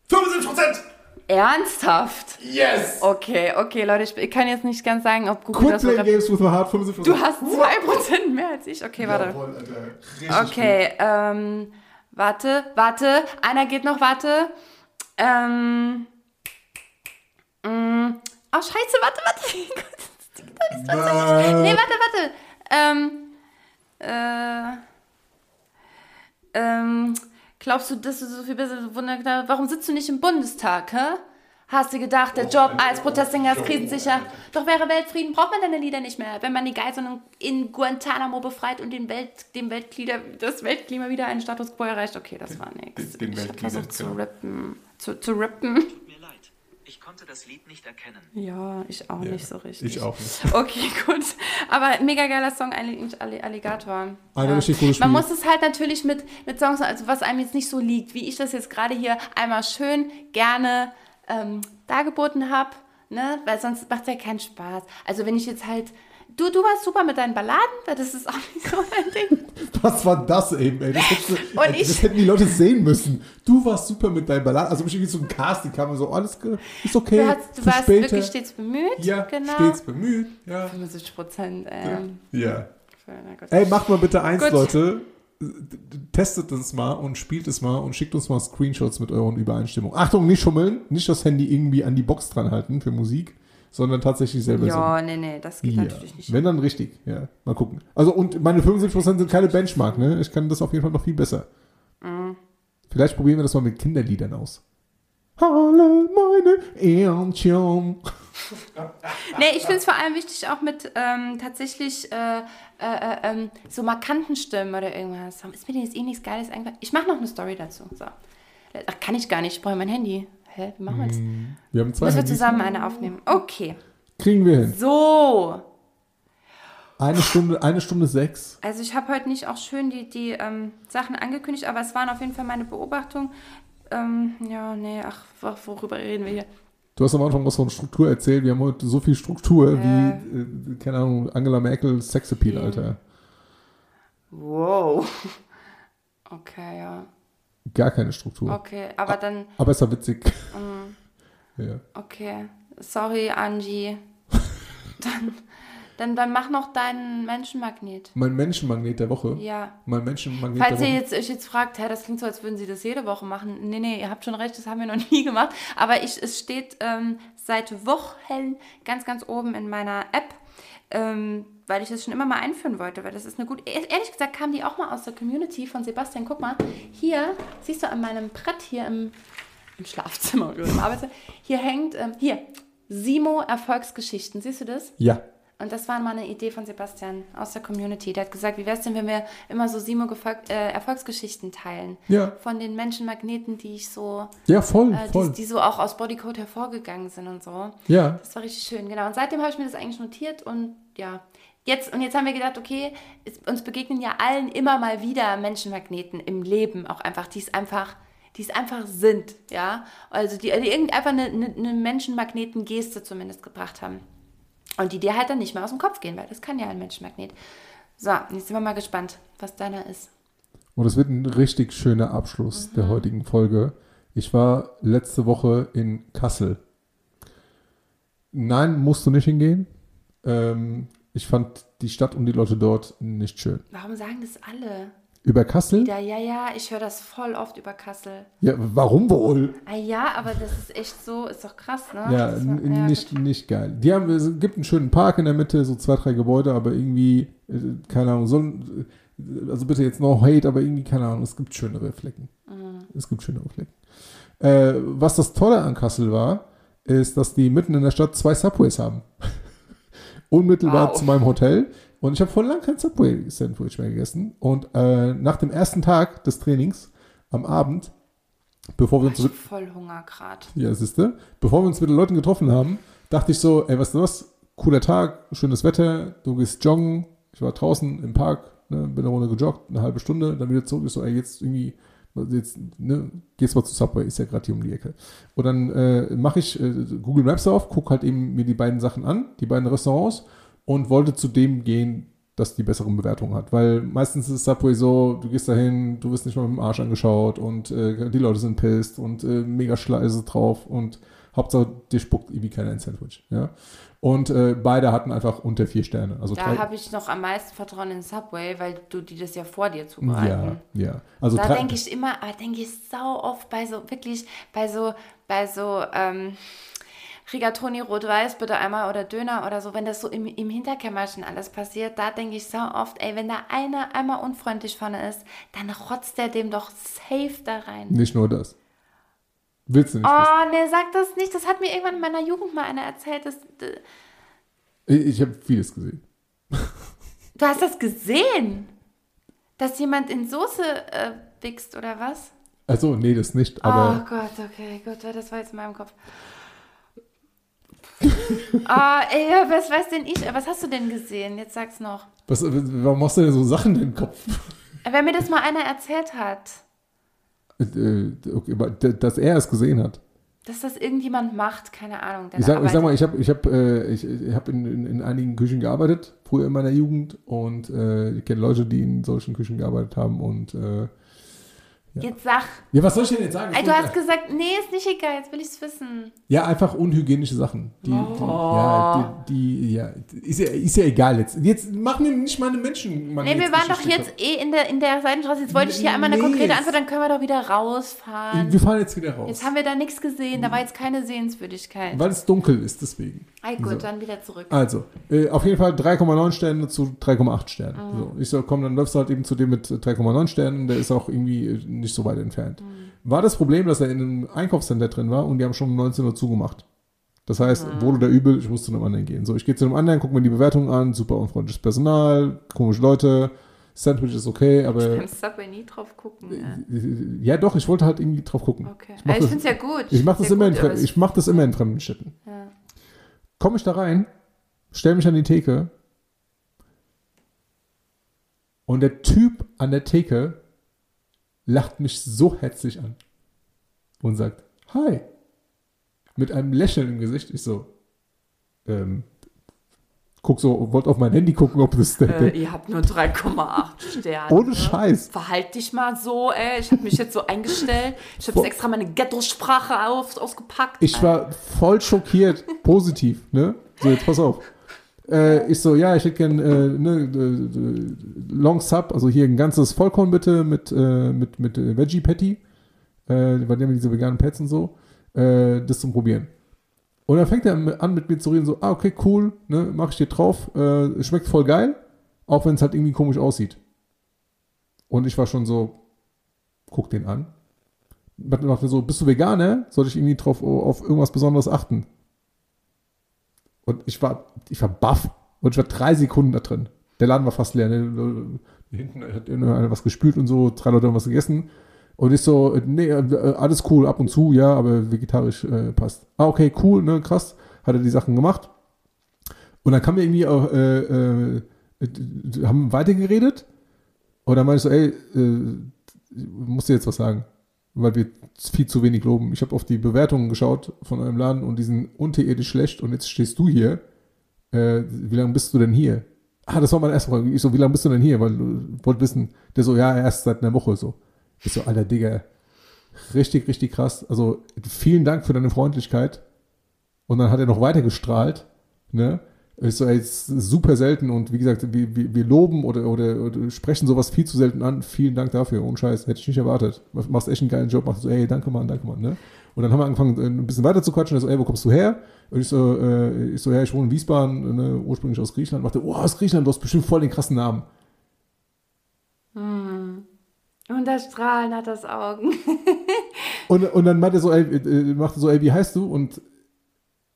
fünfundsiebzig Prozent! Ernsthaft? Yes! Okay, okay, Leute, ich kann jetzt nicht ganz sagen, ob Google das... Quick Play Games with my heart, fünfundsiebzig Prozent. Du hast zwei Prozent mehr als ich. Okay, warte. Jawohl, Alter. Okay, gut. ähm... Warte, warte, einer geht noch, warte. Ähm. Mh. Oh, scheiße, warte, warte. Das das nee, warte, warte. Ähm. Äh. Ähm. Glaubst du, dass du so viel bist? Warum sitzt du nicht im Bundestag, hä? Hast du gedacht, der oh, Job als Protestsänger ist krisensicher? Doch wäre Weltfrieden, braucht man deine Lieder nicht mehr, wenn man die Geiseln in Guantanamo befreit und den Welt, dem Weltglieder, das Weltklima wieder einen Status quo erreicht. Okay, das war nix. Den, den ich hab versucht zu rappen. Zu, zu rappen. Tut mir leid, ich konnte das Lied nicht erkennen. Ja, ich auch ja, nicht so richtig. Ich auch nicht. Okay, gut. Aber mega geiler Song, Alligator. Eine ja. richtig coole Spiel. Man muss es halt natürlich mit, mit Songs, also was einem jetzt nicht so liegt, wie ich das jetzt gerade hier einmal schön, gerne... Ähm, dargeboten habe, ne? Weil sonst macht es ja keinen Spaß. Also wenn ich jetzt halt, du, du warst super mit deinen Balladen, das ist auch nicht so dein Ding. Was war das eben, ey? Das, du, und ich, das hätten die Leute sehen müssen. Du warst super mit deinen Balladen, also irgendwie zum Casting kam und so, alles ist okay. Du, hast, du warst später. Wirklich stets bemüht. Ja, genau. Stets bemüht, ja. fünfundsiebzig Prozent, ähm, ja. ja. Ey, macht mal bitte eins, gut. Leute. Testet es mal und spielt es mal und schickt uns mal Screenshots mit euren Übereinstimmungen. Achtung, nicht schummeln, nicht das Handy irgendwie an die Box dran halten für Musik, sondern tatsächlich selber. Ja, nee, nee, das geht ja. natürlich nicht. Wenn, dann richtig, ja. Mal gucken. Also, und meine fünfundsiebzig Prozent sind keine Benchmark, ne? Ich kann das auf jeden Fall noch viel besser. Mhm. Vielleicht probieren wir das mal mit Kinderliedern aus. Alle meine Ehrenchen. Nee, ich finde es vor allem wichtig, auch mit ähm, tatsächlich äh, äh, äh, so markanten Stimmen oder irgendwas. Ist mir denn jetzt eh nichts Geiles eingefallen? Ich mache noch eine Story dazu. So. Ach, kann ich gar nicht. Ich brauche mein Handy. Hä, wie machen wir das? Wir haben zwei Handys. Müssen wir zusammen eine aufnehmen. Okay. Kriegen wir hin. So. Eine Stunde, eine Stunde sechs. Also ich habe heute nicht auch schön die, die ähm, Sachen angekündigt, aber es waren auf jeden Fall meine Beobachtungen. Ähm, ja, nee, ach, worüber reden wir hier? Du hast am Anfang was von Struktur erzählt. Wir haben heute so viel Struktur äh, wie, äh, keine Ahnung, Angela Merkel Sexappeal, Alter. Wow. Okay, ja. Gar keine Struktur. Okay, aber A- dann... Aber es war witzig. Mm. Ja. Okay, sorry, Angie. dann, dann, dann mach noch deinen Menschenmagnet. Mein Menschenmagnet der Woche? Ja. Mein Menschenmagnet Falls der ihr Woche. Jetzt, euch jetzt fragt, das klingt so, als würden sie das jede Woche machen. Nee, nee, ihr habt schon recht, das haben wir noch nie gemacht. Aber ich, es steht ähm, seit Wochen ganz, ganz oben in meiner App, ähm, weil ich das schon immer mal einführen wollte, weil das ist eine gute... Ehrlich gesagt kam die auch mal aus der Community von Sebastian. Guck mal, hier, siehst du an meinem Brett hier im, im Schlafzimmer oder im Arbeitszimmer, hier hängt, ähm, hier, Simo Erfolgsgeschichten, siehst du das? Ja. Und das war mal eine Idee von Sebastian aus der Community. Der hat gesagt, wie wär's denn, wenn wir immer so Simo gefolg- äh, Erfolgsgeschichten teilen? Ja. Von den Menschenmagneten, die ich so... Ja, voll, äh, die, voll. Die so auch aus Bodycode hervorgegangen sind und so. Ja. Das war richtig schön, genau. Und seitdem habe ich mir das eigentlich notiert und ja... Jetzt, und jetzt haben wir gedacht, okay, es, uns begegnen ja allen immer mal wieder Menschenmagneten im Leben auch einfach, die es einfach... die es einfach sind, ja? Also die, die irgendwie einfach eine, eine Menschenmagneten-Geste zumindest gebracht haben. Und die dir halt dann nicht mehr aus dem Kopf gehen, weil das kann ja ein Menschenmagnet. So, jetzt sind wir mal gespannt, was deiner ist. Und es wird ein richtig schöner Abschluss mhm. der heutigen Folge. Ich war letzte Woche in Kassel. Nein, musst du nicht hingehen. Ähm, ich fand die Stadt und die Leute dort nicht schön. Warum sagen das alle? Über Kassel? Ja, ja, ja, ich höre das voll oft über Kassel. Ja, warum wohl? Ah ja, aber das ist echt so, ist doch krass, ne? Ja, das war, n- ja nicht, nicht geil. Die haben, es gibt einen schönen Park in der Mitte, so zwei, drei Gebäude, aber irgendwie, keine Ahnung, so, also bitte jetzt no hate, aber irgendwie, keine Ahnung, es gibt schönere Flecken. Mhm. Es gibt schönere Flecken. Äh, was das Tolle an Kassel war, ist, dass die mitten in der Stadt zwei Subways haben. Unmittelbar wow. zu meinem Hotel. Und ich habe vor lang kein Subway-Sandwich mehr gegessen. Und äh, nach dem ersten Tag des Trainings am Abend, bevor wir uns so, voll Hunger gerade. Ja, siehst du? Bevor wir uns mit den Leuten getroffen haben, dachte ich so, ey, weißt du was? Cooler Tag, schönes Wetter, du gehst joggen. Ich war draußen im Park, ne, bin eine Runde gejoggt, eine halbe Stunde, dann wieder zurück. Ich so, ey, jetzt irgendwie, jetzt, ne, gehst mal zu Subway, ist ja gerade hier um die Ecke. Und dann äh, mache ich äh, Google Maps auf, gucke halt eben mir die beiden Sachen an, die beiden Restaurants, und wollte zu dem gehen, das die besseren Bewertungen hat. Weil meistens ist Subway so, du gehst dahin, du wirst nicht mal mit dem Arsch angeschaut und äh, die Leute sind pissed und äh, mega Schleise drauf und Hauptsache, dir spuckt irgendwie keiner ein Sandwich. Ja? Und äh, beide hatten einfach unter vier Sterne. Also da habe ich noch am meisten Vertrauen in Subway, weil du die das ja vor dir zubereiten. Ja, ja. Also da denke ich immer, aber denke ich sau oft bei so, wirklich, bei so, bei so, ähm, Rigatoni, Rot-Weiß, bitte einmal oder Döner oder so, wenn das so im, im Hinterkämmerchen alles passiert, da denke ich so oft, ey, wenn da einer einmal unfreundlich vorne ist, dann rotzt der dem doch safe da rein. Nicht nur das. Willst du nicht? Oh, nee, sag das nicht. Das hat mir irgendwann in meiner Jugend mal einer erzählt. Dass, äh ich ich habe vieles gesehen. Du hast das gesehen? Dass jemand in Soße äh, wichst oder was? Also nee, das nicht. Aber oh Gott, okay, gut, das war jetzt in meinem Kopf. Ah, oh, ey, was weiß denn ich? Was hast du denn gesehen? Jetzt sag's noch. Was, warum machst du denn so Sachen in den Kopf? Wenn mir das mal einer erzählt hat. Okay, dass er es gesehen hat. Dass das irgendjemand macht, keine Ahnung. Ich sag, ich sag mal, ich habe ich hab, ich, ich hab in, in, in einigen Küchen gearbeitet, früher in meiner Jugend. Und äh, ich kenne Leute, die in solchen Küchen gearbeitet haben und äh, ja. Jetzt sag. Ja, was soll ich denn jetzt sagen? Du hast gesagt, nee, ist nicht egal, jetzt will ich es wissen. Ja, einfach unhygienische Sachen. Die, oh. die, ja, die, die, ja, ist ja, ist ja egal jetzt. Jetzt machen wir nicht mal eine Menschen. Meine nee, wir waren doch jetzt eh in der, in der Seitenstraße. Jetzt wollte nee, ich hier einmal eine nee, konkrete Antwort, dann können wir doch wieder rausfahren. Wir fahren jetzt wieder raus. Jetzt haben wir da nichts gesehen, da war jetzt keine Sehenswürdigkeit. Weil es dunkel ist, deswegen. Ah, gut, so. Dann wieder zurück. Also, äh, auf jeden Fall drei Komma neun Sterne zu drei Komma acht Sternen. Mhm. So, ich so, komm, dann läufst du halt eben zu dem mit drei Komma neun Sternen, der ist auch irgendwie äh, nicht so weit entfernt. Mhm. War das Problem, dass er in einem Einkaufscenter drin war und die haben schon um neunzehn Uhr zugemacht. Das heißt, mhm. wohl oder übel, ich muss zu einem anderen gehen. So, ich gehe zu einem anderen, gucke mir die Bewertungen an, super unfreundliches Personal, komische Leute, Sandwich ist okay, aber... Du kannst aber nie drauf gucken. Äh, ja. ja doch, ich wollte halt irgendwie drauf gucken. Okay. Ich, also ich finde es ja gut. Ich mache das, ja mach das immer in fremden Städten. Ja. Komme ich da rein, stelle mich an die Theke und der Typ an der Theke lacht mich so herzlich an und sagt, hi, mit einem Lächeln im Gesicht. Ich so, ähm, guck so, wollte auf mein Handy gucken, ob das der... Äh, ihr habt nur drei Komma acht Sterne. Ohne Scheiß. Verhalt dich mal so, ey. Ich habe mich jetzt so eingestellt. Ich habe jetzt extra meine Ghetto-Sprache aus, ausgepackt. Ich war voll schockiert. Positiv, ne? So, jetzt pass auf. Äh, ich so, ja, ich hätte gern äh, ne, Long Sub, also hier ein ganzes Vollkorn bitte mit, äh, mit, mit Veggie Patty. Äh, bei dem diese veganen Pets und so. Äh, das zum Probieren. Und dann fängt er an, mit mir zu reden, so, ah, okay, cool, ne, mach ich dir drauf, äh, schmeckt voll geil, auch wenn es halt irgendwie komisch aussieht. Und ich war schon so, guck den an. Man macht mir so, bist du Veganer? Soll ich irgendwie drauf, auf irgendwas Besonderes achten? Und ich war, ich war baff. Und ich war drei Sekunden da drin. Der Laden war fast leer. Ne? Hinten hat einer was gespült und so, drei Leute haben was gegessen. Und ich so, nee, alles cool, ab und zu, ja, aber vegetarisch äh, passt. Ah, okay, cool, ne, krass, hat er die Sachen gemacht. Und dann kam er irgendwie auch, äh, äh, haben weitergeredet. Und dann meinte ich so, ey, äh, musst dir jetzt was sagen, weil wir viel zu wenig loben. Ich habe auf die Bewertungen geschaut von eurem Laden und die sind unterirdisch schlecht und jetzt stehst du hier. Äh, wie lange bist du denn hier? Ah, das war meine erste Frage. Ich so, wie lange bist du denn hier? Weil du wolltest wissen. Der so, ja, erst seit einer Woche so. Ich so, alter Digga, richtig, richtig krass. Also, vielen Dank für deine Freundlichkeit. Und dann hat er noch weiter gestrahlt, ne? Ich so, ey, ist super selten und wie gesagt, wir, wir, wir loben oder, oder, oder sprechen sowas viel zu selten an. Vielen Dank dafür. Ohne Scheiß, hätte ich nicht erwartet. Machst echt einen geilen Job. Machst so, ey, danke Mann, danke Mann, ne? Und dann haben wir angefangen, ein bisschen weiter zu quatschen. Er so, ey, wo kommst du her? Und ich so, äh, ich so, ja, ich wohne in Wiesbaden, ne? Ursprünglich aus Griechenland. Machte, oh, aus Griechenland, du hast bestimmt voll den krassen Namen. Hm. Und das Strahlen hat das Augen. und, und dann macht er so, ey, äh, macht er so, ey, wie heißt du? Und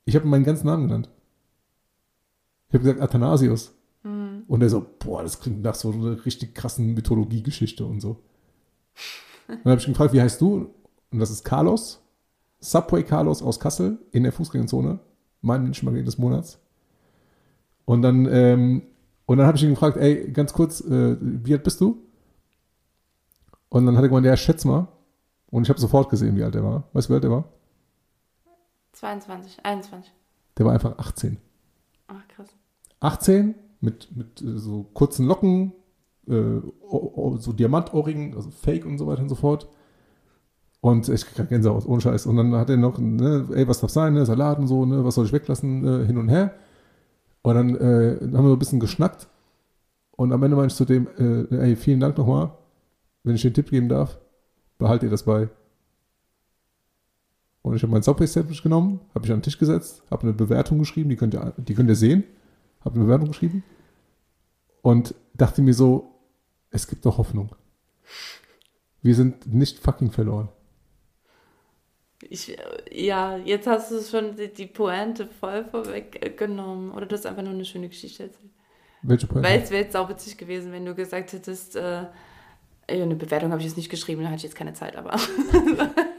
ich habe meinen ganzen Namen genannt. Ich habe gesagt, Athanasius. Mhm. Und er so, boah, das klingt nach so einer richtig krassen Mythologie-Geschichte und so. Und dann habe ich ihn gefragt, wie heißt du? Und das ist Carlos, Subway Carlos aus Kassel in der Fußgängerzone, mein Menschenmagnet des Monats. Und dann, ähm, und dann habe ich ihn gefragt, ey, ganz kurz, äh, wie alt bist du? Und dann hat er gemeint, ja, schätz mal. Und ich habe sofort gesehen, wie alt er war. Weißt du, wie alt er war? zweiundzwanzig, einundzwanzig. Der war einfach achtzehn. Ach, krass. achtzehn, mit, mit so kurzen Locken, äh, so Diamantohrringen, also Fake und so weiter und so fort. Und ich krieg Gänsehaut, ohne Scheiß. Und dann hat er noch, ne, ey, was darf sein, ne, Salat und so, ne, was soll ich weglassen, äh, hin und her. Und dann äh, haben wir so ein bisschen geschnackt. Und am Ende meinte ich zu dem, äh, ey, vielen Dank nochmal, wenn ich dir einen Tipp geben darf, behalt ihr das bei. Und ich habe mein Subway-Sandwich genommen, habe mich an den Tisch gesetzt, habe eine Bewertung geschrieben, die könnt ihr, die könnt ihr sehen. Habe eine Bewertung geschrieben und dachte mir so, es gibt doch Hoffnung. Wir sind nicht fucking verloren. Ich, ja, jetzt hast du schon die, die Pointe voll vorweggenommen. Oder du hast einfach nur eine schöne Geschichte erzählt. Welche Pointe? Weil es wäre jetzt auch witzig gewesen, wenn du gesagt hättest, äh, eine Bewertung habe ich jetzt nicht geschrieben, da hatte ich jetzt keine Zeit, aber...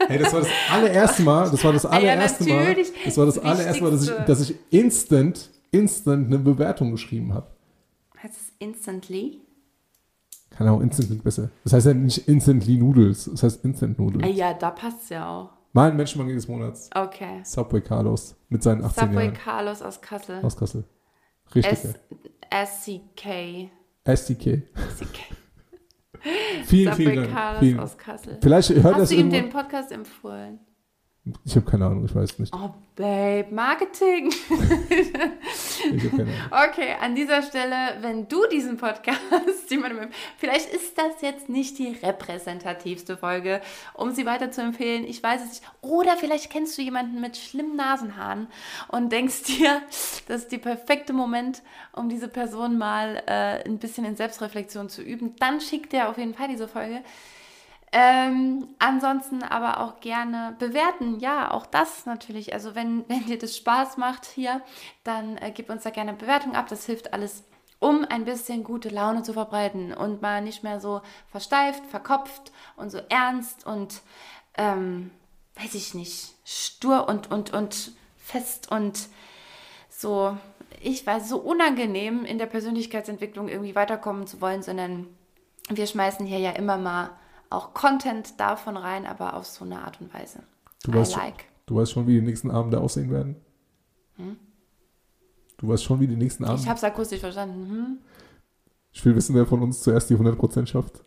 Hey, das war das allererste Mal, das war das allererste ja, Mal, das war das allererste Mal, dass ich, dass ich instant, instant eine Bewertung geschrieben habe. Heißt es instantly? Kann auch instantly besser. Das heißt ja nicht instantly Noodles, das heißt instant Noodles. Ah ja, da passt es ja auch. Mein Menschenmangel des Monats. Okay. Subway Carlos mit seinen achtzehn Subway Jahren. Subway Carlos aus Kassel. Aus Kassel. Richtig. S C K. S C K. S C K. Vielen, vielen Dank. Carlos vielen. aus Kassel. Vielleicht hört Hast das du ihm irgendwo? Den Podcast empfohlen? Ich habe keine Ahnung, ich weiß nicht. Oh, Babe, Marketing. Ich hab keine Ahnung. Okay, an dieser Stelle, wenn du diesen Podcast jemandem vielleicht ist das jetzt nicht die repräsentativste Folge, um sie weiter zu empfehlen, ich weiß es nicht. Oder vielleicht kennst du jemanden mit schlimmen Nasenhaaren und denkst dir, das ist der perfekte Moment, um diese Person mal äh, ein bisschen in Selbstreflexion zu üben. Dann schick dir auf jeden Fall diese Folge. Ähm, ansonsten aber auch gerne bewerten, ja, auch das natürlich, also wenn, wenn dir das Spaß macht hier, dann äh, gib uns da gerne Bewertung ab, das hilft alles, um ein bisschen gute Laune zu verbreiten und mal nicht mehr so versteift, verkopft und so ernst und, ähm, weiß ich nicht, stur und, und, und fest und so, ich weiß, so unangenehm in der Persönlichkeitsentwicklung irgendwie weiterkommen zu wollen, sondern wir schmeißen hier ja immer mal auch Content davon rein, aber auf so eine Art und Weise. Du weißt, like. schon, du weißt schon, wie die nächsten Abende aussehen werden? Hm? Du weißt schon, wie die nächsten Abende... Ich habe es akustisch verstanden. Hm? Ich will wissen, wer von uns zuerst die hundert Prozent schafft.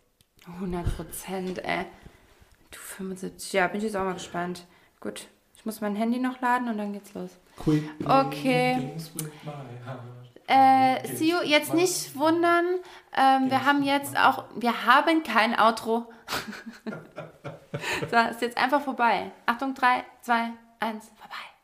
hundert Prozent, ey. Du fünfundsiebzig. Ja, bin ich jetzt auch mal gespannt. Gut, ich muss mein Handy noch laden und dann geht's los. Quick okay. Äh, Sio, jetzt nicht wundern, ähm, wir haben jetzt auch, wir haben kein Outro. So, ist jetzt einfach vorbei. Achtung, drei, zwei, eins, vorbei.